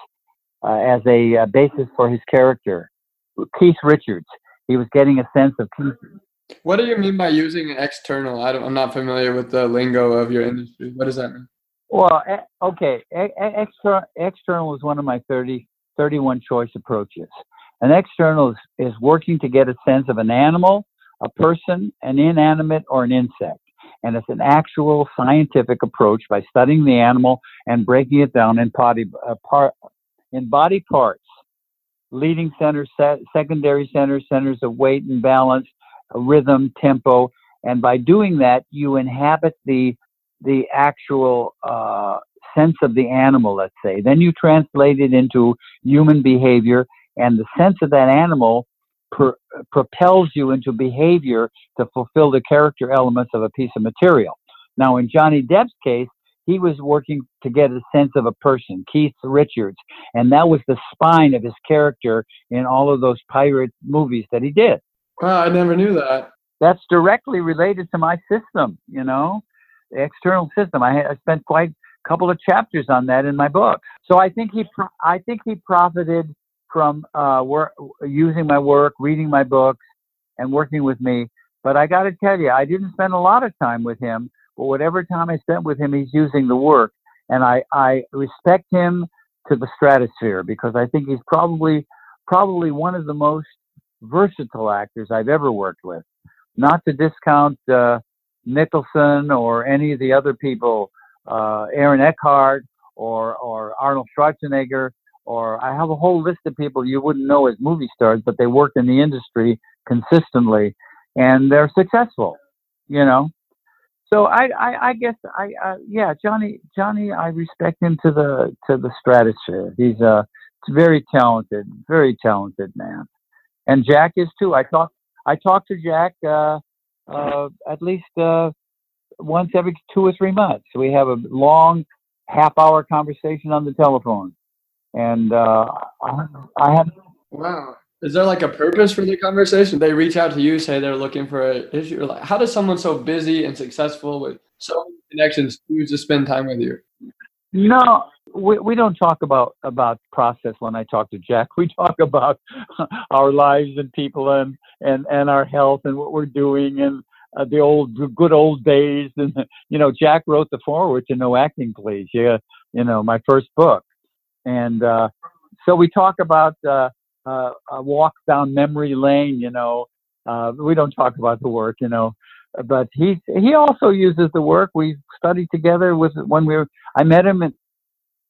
uh, as a uh, basis for his character, Keith Richards. He was getting a sense of Keith. What do you mean by using external? I don't, I'm not familiar with the lingo of your industry. What does that mean? Well, okay, extra, external is one of my thirty, thirty-one choice approaches. An external is, is working to get a sense of an animal, a person, an inanimate, or an insect. And it's an actual scientific approach by studying the animal and breaking it down in body, uh, part, in body parts, leading centers, se- secondary centers, centers of weight and balance, rhythm, tempo. And by doing that, you inhabit the the actual uh, sense of the animal, let's say. Then you translate it into human behavior, and the sense of that animal pr- propels you into behavior to fulfill the character elements of a piece of material. Now, in Johnny Depp's case, he was working to get a sense of a person, Keith Richards, and that was the spine of his character in all of those pirate movies that he did. Wow, I never knew that. That's directly related to my system, you know? The external system. I, I spent quite a couple of chapters on that in my book. So I think he, pro- I think he profited from uh, wor- using my work, reading my books, and working with me. But I got to tell you, I didn't spend a lot of time with him. But whatever time I spent with him, he's using the work, and I, I respect him to the stratosphere because I think he's probably probably one of the most versatile actors I've ever worked with. Not to discount. Uh, Nicholson or any of the other people, uh, Aaron Eckhart or or Arnold Schwarzenegger, or I have a whole list of people you wouldn't know as movie stars, but they work in the industry consistently and they're successful, you know. So I I, I guess I, I yeah Johnny Johnny I respect him to the to the stratosphere. He's a very talented, very talented man, and Jack is too. I talk I talk to Jack. Uh, Uh, at least uh, once every two or three months. We have a long half-hour conversation on the telephone. And uh, I, I have... Wow. Is there like a purpose for the conversation? They reach out to you, say they're looking for an issue. Like, how does someone so busy and successful with so many connections choose to spend time with you? No, we we don't talk about, about process when I talk to Jack. We talk about our lives and people and, and, and our health and what we're doing and uh, the old good old days. And you know, Jack wrote the foreword to No Acting Please. Yeah, you know, my first book, and uh, so we talk about uh, uh, a walk down memory lane. You know, uh, we don't talk about the work. You know. But he he also uses the work. We studied together with when we were. I met him in,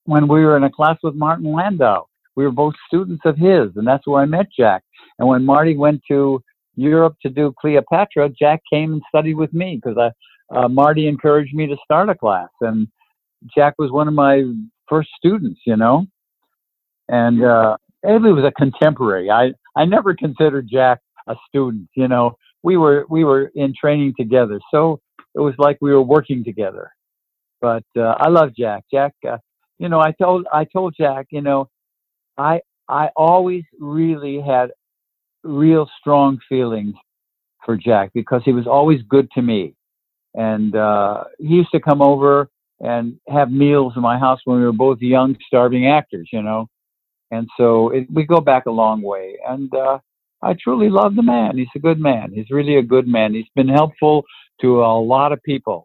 when we were in a class with Martin Landau. We were both students of his, and that's where I met Jack. And when Marty went to Europe to do Cleopatra, Jack came and studied with me because uh, Marty encouraged me to start a class, and Jack was one of my first students, you know. And uh, Ed was a contemporary. I I never considered Jack a student, you know. We were we were in training together, so it was like we were working together. But uh, I love Jack. Jack, uh, you know, I told I told Jack, you know, I I always really had real strong feelings for Jack because he was always good to me, and uh, he used to come over and have meals in my house when we were both young, starving actors, you know, and so it, we go back a long way, and. Uh, I truly love the man. He's a good man. He's really a good man. He's been helpful to a lot of people.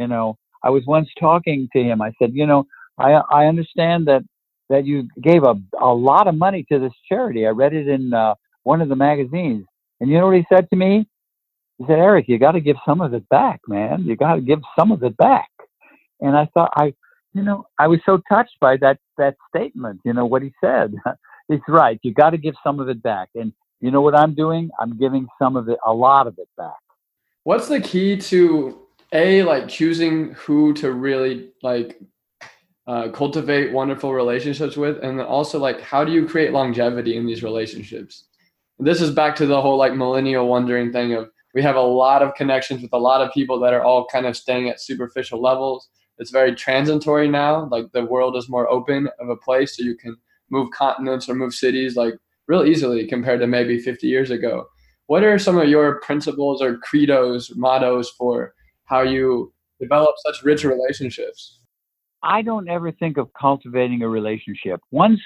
You know, I was once talking to him. I said, you know, I I understand that, that you gave a, a lot of money to this charity. I read it in uh, one of the magazines. And you know what he said to me? He said, Eric, you got to give some of it back, man. You got to give some of it back. And I thought, I, you know, I was so touched by that, that statement, you know, what he said. It's right. You got to give some of it back. And you know what I'm doing? I'm giving some of it, a lot of it back. What's the key to, A, like choosing who to really like uh, cultivate wonderful relationships with? And then also like, how do you create longevity in these relationships? And this is back to the whole like millennial wondering thing of, we have a lot of connections with a lot of people that are all kind of staying at superficial levels. It's very transitory now. Like the world is more open of a place, so you can move continents or move cities like real easily compared to maybe fifty years ago. What are some of your principles or credos, mottos for how you develop such rich relationships? I don't ever think of cultivating a relationship. Once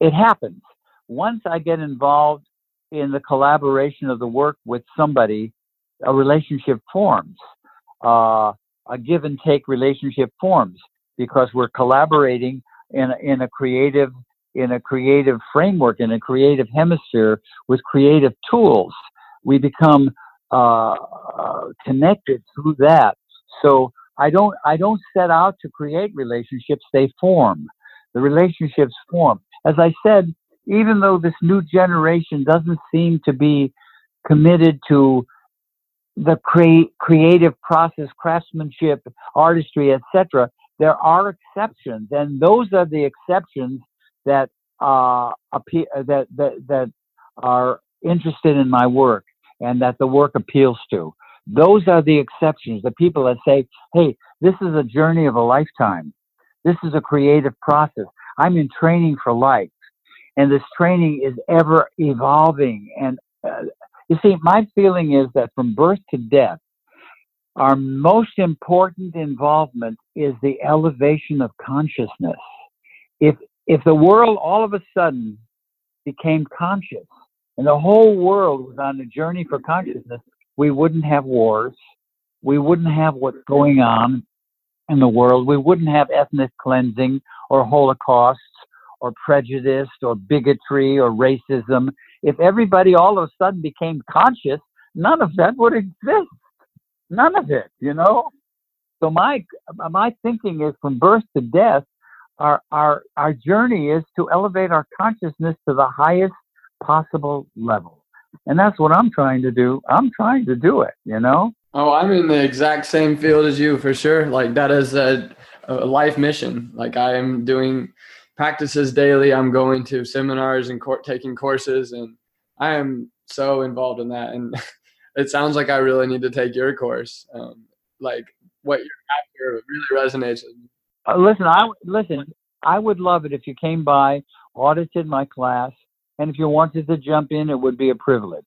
it happens, once I get involved in the collaboration of the work with somebody, a relationship forms, uh, a give and take relationship forms, because we're collaborating in, in a creative in a creative framework, in a creative hemisphere with creative tools. We become uh, connected through that. So I don't I don't set out to create relationships. They form. The relationships form. As I said, even though this new generation doesn't seem to be committed to the cre- creative process, craftsmanship, artistry, et cetera, there are exceptions, and those are the exceptions that uh, appear, that that that are interested in my work and that the work appeals to. Those are the exceptions, the people that say, hey, this is a journey of a lifetime. This is a creative process. I'm in training for life. And this training is ever evolving. And uh, you see, my feeling is that from birth to death, our most important involvement is the elevation of consciousness. If if the world all of a sudden became conscious and the whole world was on a journey for consciousness, we wouldn't have wars. We wouldn't have what's going on in the world. We wouldn't have ethnic cleansing or holocausts or prejudice or bigotry or racism. If everybody all of a sudden became conscious, none of that would exist. None of it, you know? So my my thinking is from birth to death, our our our journey is to elevate our consciousness to the highest possible level. And that's what I'm trying to do. I'm trying to do it, you know? Oh, I'm in the exact same field as you, for sure. Like, that is a, a life mission. Like, I am doing practices daily. I'm going to seminars and co- taking courses, and I am so involved in that. And it sounds like I really need to take your course. Um, like, what you're after really resonates with me. Uh, listen, I, listen, I would love it if you came by, audited my class, and if you wanted to jump in, it would be a privilege,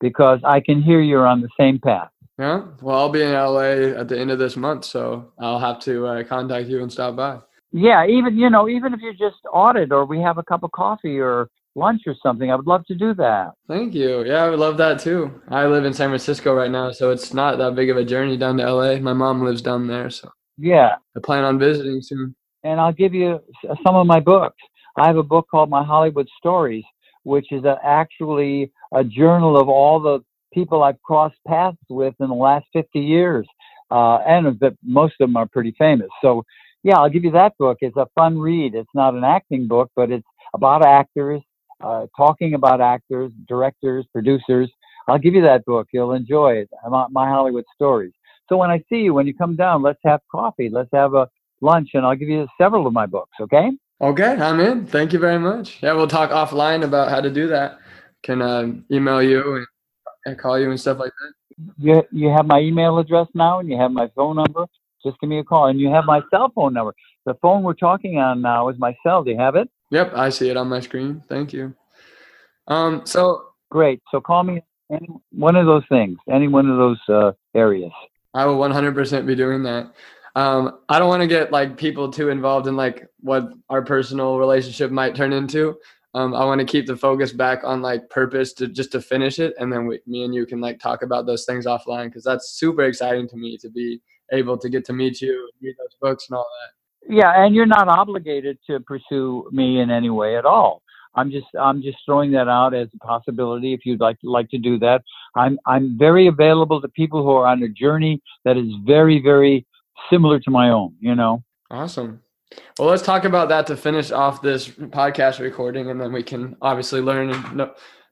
because I can hear you're on the same path. Yeah. Well, I'll be in L A at the end of this month, so I'll have to uh, contact you and stop by. Yeah. Even, you know, even if you just audit, or we have a cup of coffee or lunch or something, I would love to do that. Thank you. Yeah. I would love that too. I live in San Francisco right now, so it's not that big of a journey down to L A. My mom lives down there, so yeah, I plan on visiting soon. And I'll give you some of my books. I have a book called My Hollywood Stories, which is a, actually a journal of all the people I've crossed paths with in the last fifty years. Uh, and the, most of them are pretty famous. So yeah, I'll give you that book. It's a fun read. It's not an acting book, but it's about actors, uh, talking about actors, directors, producers. I'll give you that book. You'll enjoy it. My Hollywood Stories. So when I see you, when you come down, let's have coffee. Let's have a lunch, and I'll give you several of my books. Okay? Okay, I'm in. Thank you very much. Yeah, we'll talk offline about how to do that. Can uh, email you and, and call you and stuff like that. You you have my email address now, and you have my phone number. Just give me a call, and you have my cell phone number. The phone we're talking on now is my cell. Do you have it? Yep, I see it on my screen. Thank you. Um, so great. So call me any one of those things, any one of those uh, areas. I will one hundred percent be doing that. Um, I don't want to get like people too involved in like what our personal relationship might turn into. Um, I want to keep the focus back on like purpose to just to finish it. And then we, me and you can like talk about those things offline, because that's super exciting to me to be able to get to meet you and read those books and all that. Yeah. And you're not obligated to pursue me in any way at all. I'm just, I'm just throwing that out as a possibility. If you'd like to like to do that, I'm, I'm very available to people who are on a journey that is very, very similar to my own, you know? Awesome. Well, let's talk about that to finish off this podcast recording, and then we can obviously learn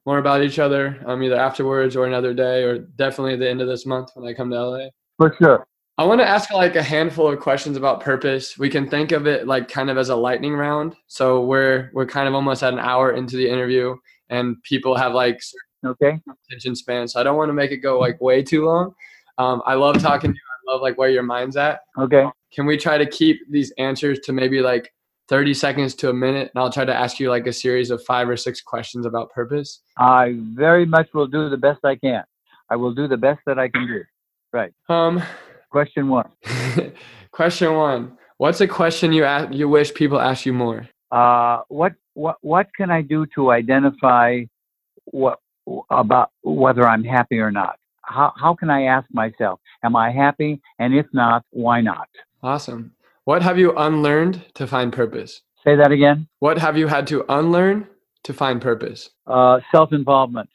more about each other, um, either afterwards or another day, or definitely at the end of this month when I come to L A. For sure. I want to ask like a handful of questions about purpose. We can think of it like kind of as a lightning round. So we're, we're kind of almost at an hour into the interview, and people have like okay attention span. So I don't want to make it go like way too long. Um, I love talking to you. Love like where your mind's at. Okay. Can we try to keep these answers to maybe like thirty seconds to a minute, and I'll try to ask you like a series of five or six questions about purpose. I very much will do the best I can. I will do the best that I can do. Right. Um. Question one. Question one. What's a question you ask, you wish people ask you more? Uh, what what what can I do to identify what about whether I'm happy or not? How how can I ask myself, am I happy? And if not, why not? Awesome. What have you unlearned to find purpose? Say that again. What have you had to unlearn to find purpose? Uh, self-involvement.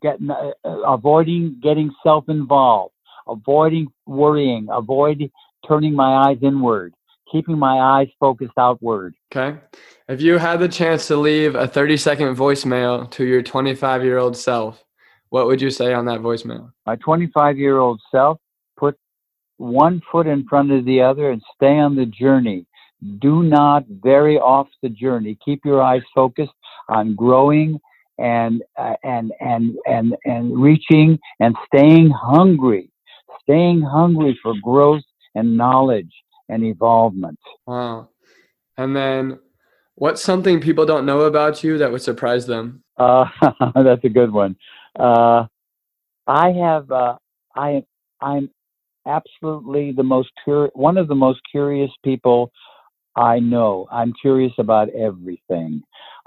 Getting, uh, avoiding getting self-involved. Avoiding worrying. Avoid turning my eyes inward. Keeping my eyes focused outward. Okay. If you had the chance to leave a thirty-second voicemail to your twenty-five-year-old self, what would you say on that voicemail? My twenty-five-year-old self, put one foot in front of the other and stay on the journey. Do not vary off the journey. Keep your eyes focused on growing and uh, and and and and reaching and staying hungry. Staying hungry for growth and knowledge and evolvement. Wow. And then what's something people don't know about you that would surprise them? Uh, that's a good one. Uh, I have, uh, I, I'm absolutely the most, cur- one of the most curious people I know. I'm curious about everything.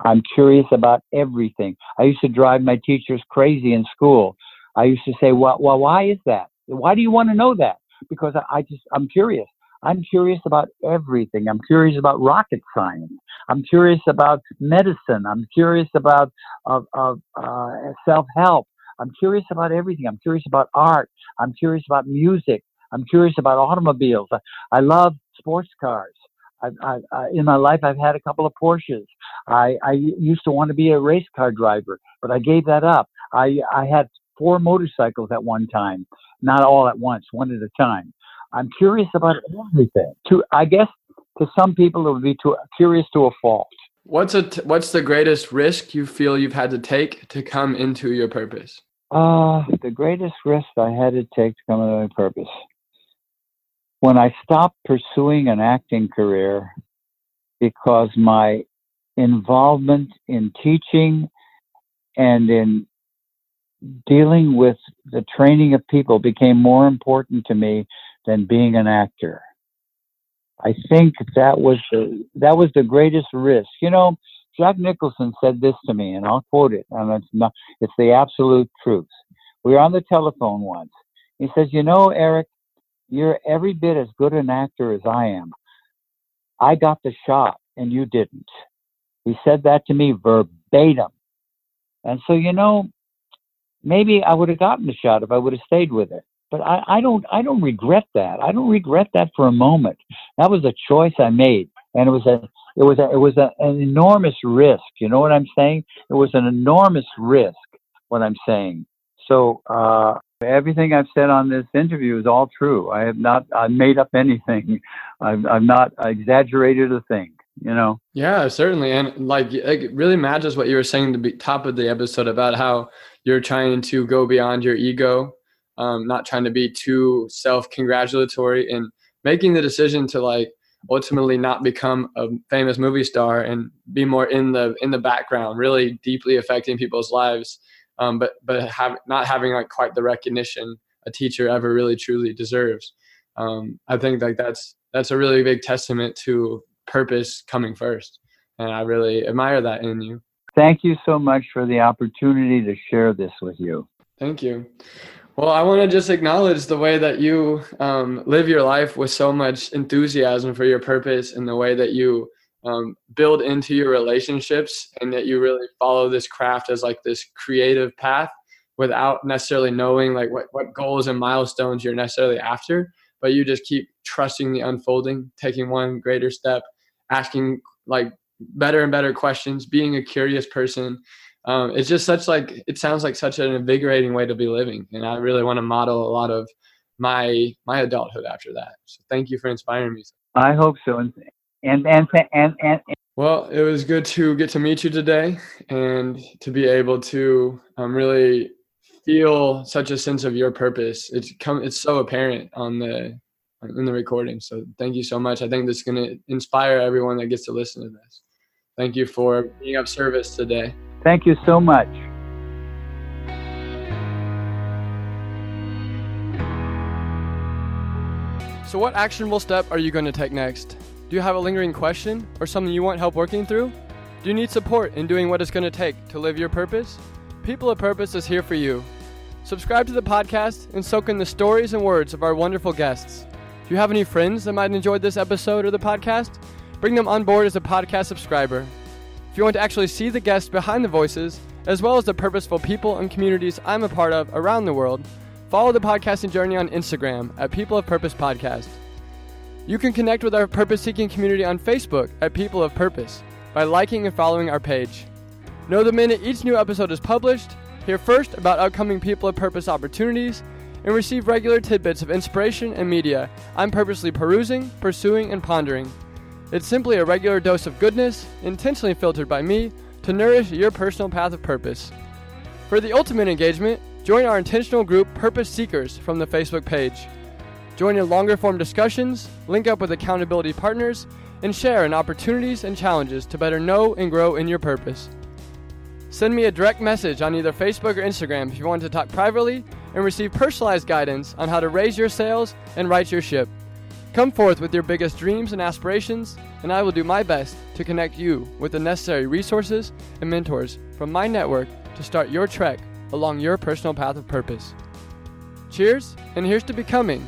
I'm curious about everything. I used to drive my teachers crazy in school. I used to say, well, well why is that? Why do you want to know that? Because I, I just, I'm curious. I'm curious about everything. I'm curious about rocket science. I'm curious about medicine. I'm curious about uh, uh, uh, self-help. I'm curious about everything. I'm curious about art. I'm curious about music. I'm curious about automobiles. I, I love sports cars. I, I, I, in my life, I've had a couple of Porsches. I, I used to want to be a race car driver, but I gave that up. I, I had four motorcycles at one time, not all at once, one at a time. I'm curious about everything. To I guess to some people it would be too curious to a fault. What's a t- what's the greatest risk you feel you've had to take to come into your purpose? Uh, the greatest risk I had to take to come into my purpose. When I stopped pursuing an acting career because my involvement in teaching and in dealing with the training of people became more important to me than being an actor. I think that was the, that was the greatest risk. You know, Jack Nicholson said this to me, and I'll quote it, and it's not, it's the absolute truth. We were on the telephone once. He says, you know, Eric, you're every bit as good an actor as I am. I got the shot, and you didn't. He said that to me verbatim. And so, you know, maybe I would have gotten the shot if I would have stayed with it. But I, I don't I don't regret that. I don't regret that for a moment. That was a choice I made. And it was a it was a, it was a, an enormous risk. You know what I'm saying? It was an enormous risk, what I'm saying. So uh, everything I've said on this interview is all true. I have not I made up anything. I've I've not exaggerated a thing, you know. Yeah, certainly. And like it really matches what you were saying at the top of the episode about how you're trying to go beyond your ego. Um, not trying to be too self-congratulatory and making the decision to like ultimately not become a famous movie star and be more in the in the background, really deeply affecting people's lives, um, but but have, not having like quite the recognition a teacher ever really truly deserves. Um, I think like that's that's a really big testament to purpose coming first, and I really admire that in you. Thank you so much for the opportunity to share this with you. Thank you. Well, I want to just acknowledge the way that you um, live your life with so much enthusiasm for your purpose and the way that you um, build into your relationships and that you really follow this craft as like this creative path without necessarily knowing like what, what goals and milestones you're necessarily after, but you just keep trusting the unfolding, taking one greater step, asking like better and better questions, being a curious person. Um, it's just such like, it sounds like such an invigorating way to be living. And I really want to model a lot of my, my adulthood after that. So thank you for inspiring me. I hope so. And, and, and, and, and, well, it was good to get to meet you today and to be able to, um, really feel such a sense of your purpose. It's come, it's so apparent on the, in the recording. So thank you so much. I think this is going to inspire everyone that gets to listen to this. Thank you for being of service today. Thank you so much. So what actionable step are you going to take next? Do you have a lingering question or something you want help working through? Do you need support in doing what it's going to take to live your purpose? People of Purpose is here for you. Subscribe to the podcast and soak in the stories and words of our wonderful guests. Do you have any friends that might enjoy this episode or the podcast? Bring them on board as a podcast subscriber. If you want to actually see the guests behind the voices, as well as the purposeful people and communities I'm a part of around the world, follow the podcasting journey on Instagram at People of Purpose Podcast. You can connect with our purpose-seeking community on Facebook at People of Purpose by liking and following our page. Know the minute each new episode is published, hear first about upcoming People of Purpose opportunities, and receive regular tidbits of inspiration and media I'm purposely perusing, pursuing, and pondering. It's simply a regular dose of goodness, intentionally filtered by me, to nourish your personal path of purpose. For the ultimate engagement, join our intentional group, Purpose Seekers, from the Facebook page. Join in longer-form discussions, link up with accountability partners, and share in opportunities and challenges to better know and grow in your purpose. Send me a direct message on either Facebook or Instagram if you want to talk privately and receive personalized guidance on how to raise your sails and right your ship. Come forth with your biggest dreams and aspirations, and I will do my best to connect you with the necessary resources and mentors from my network to start your trek along your personal path of purpose. Cheers, and here's to becoming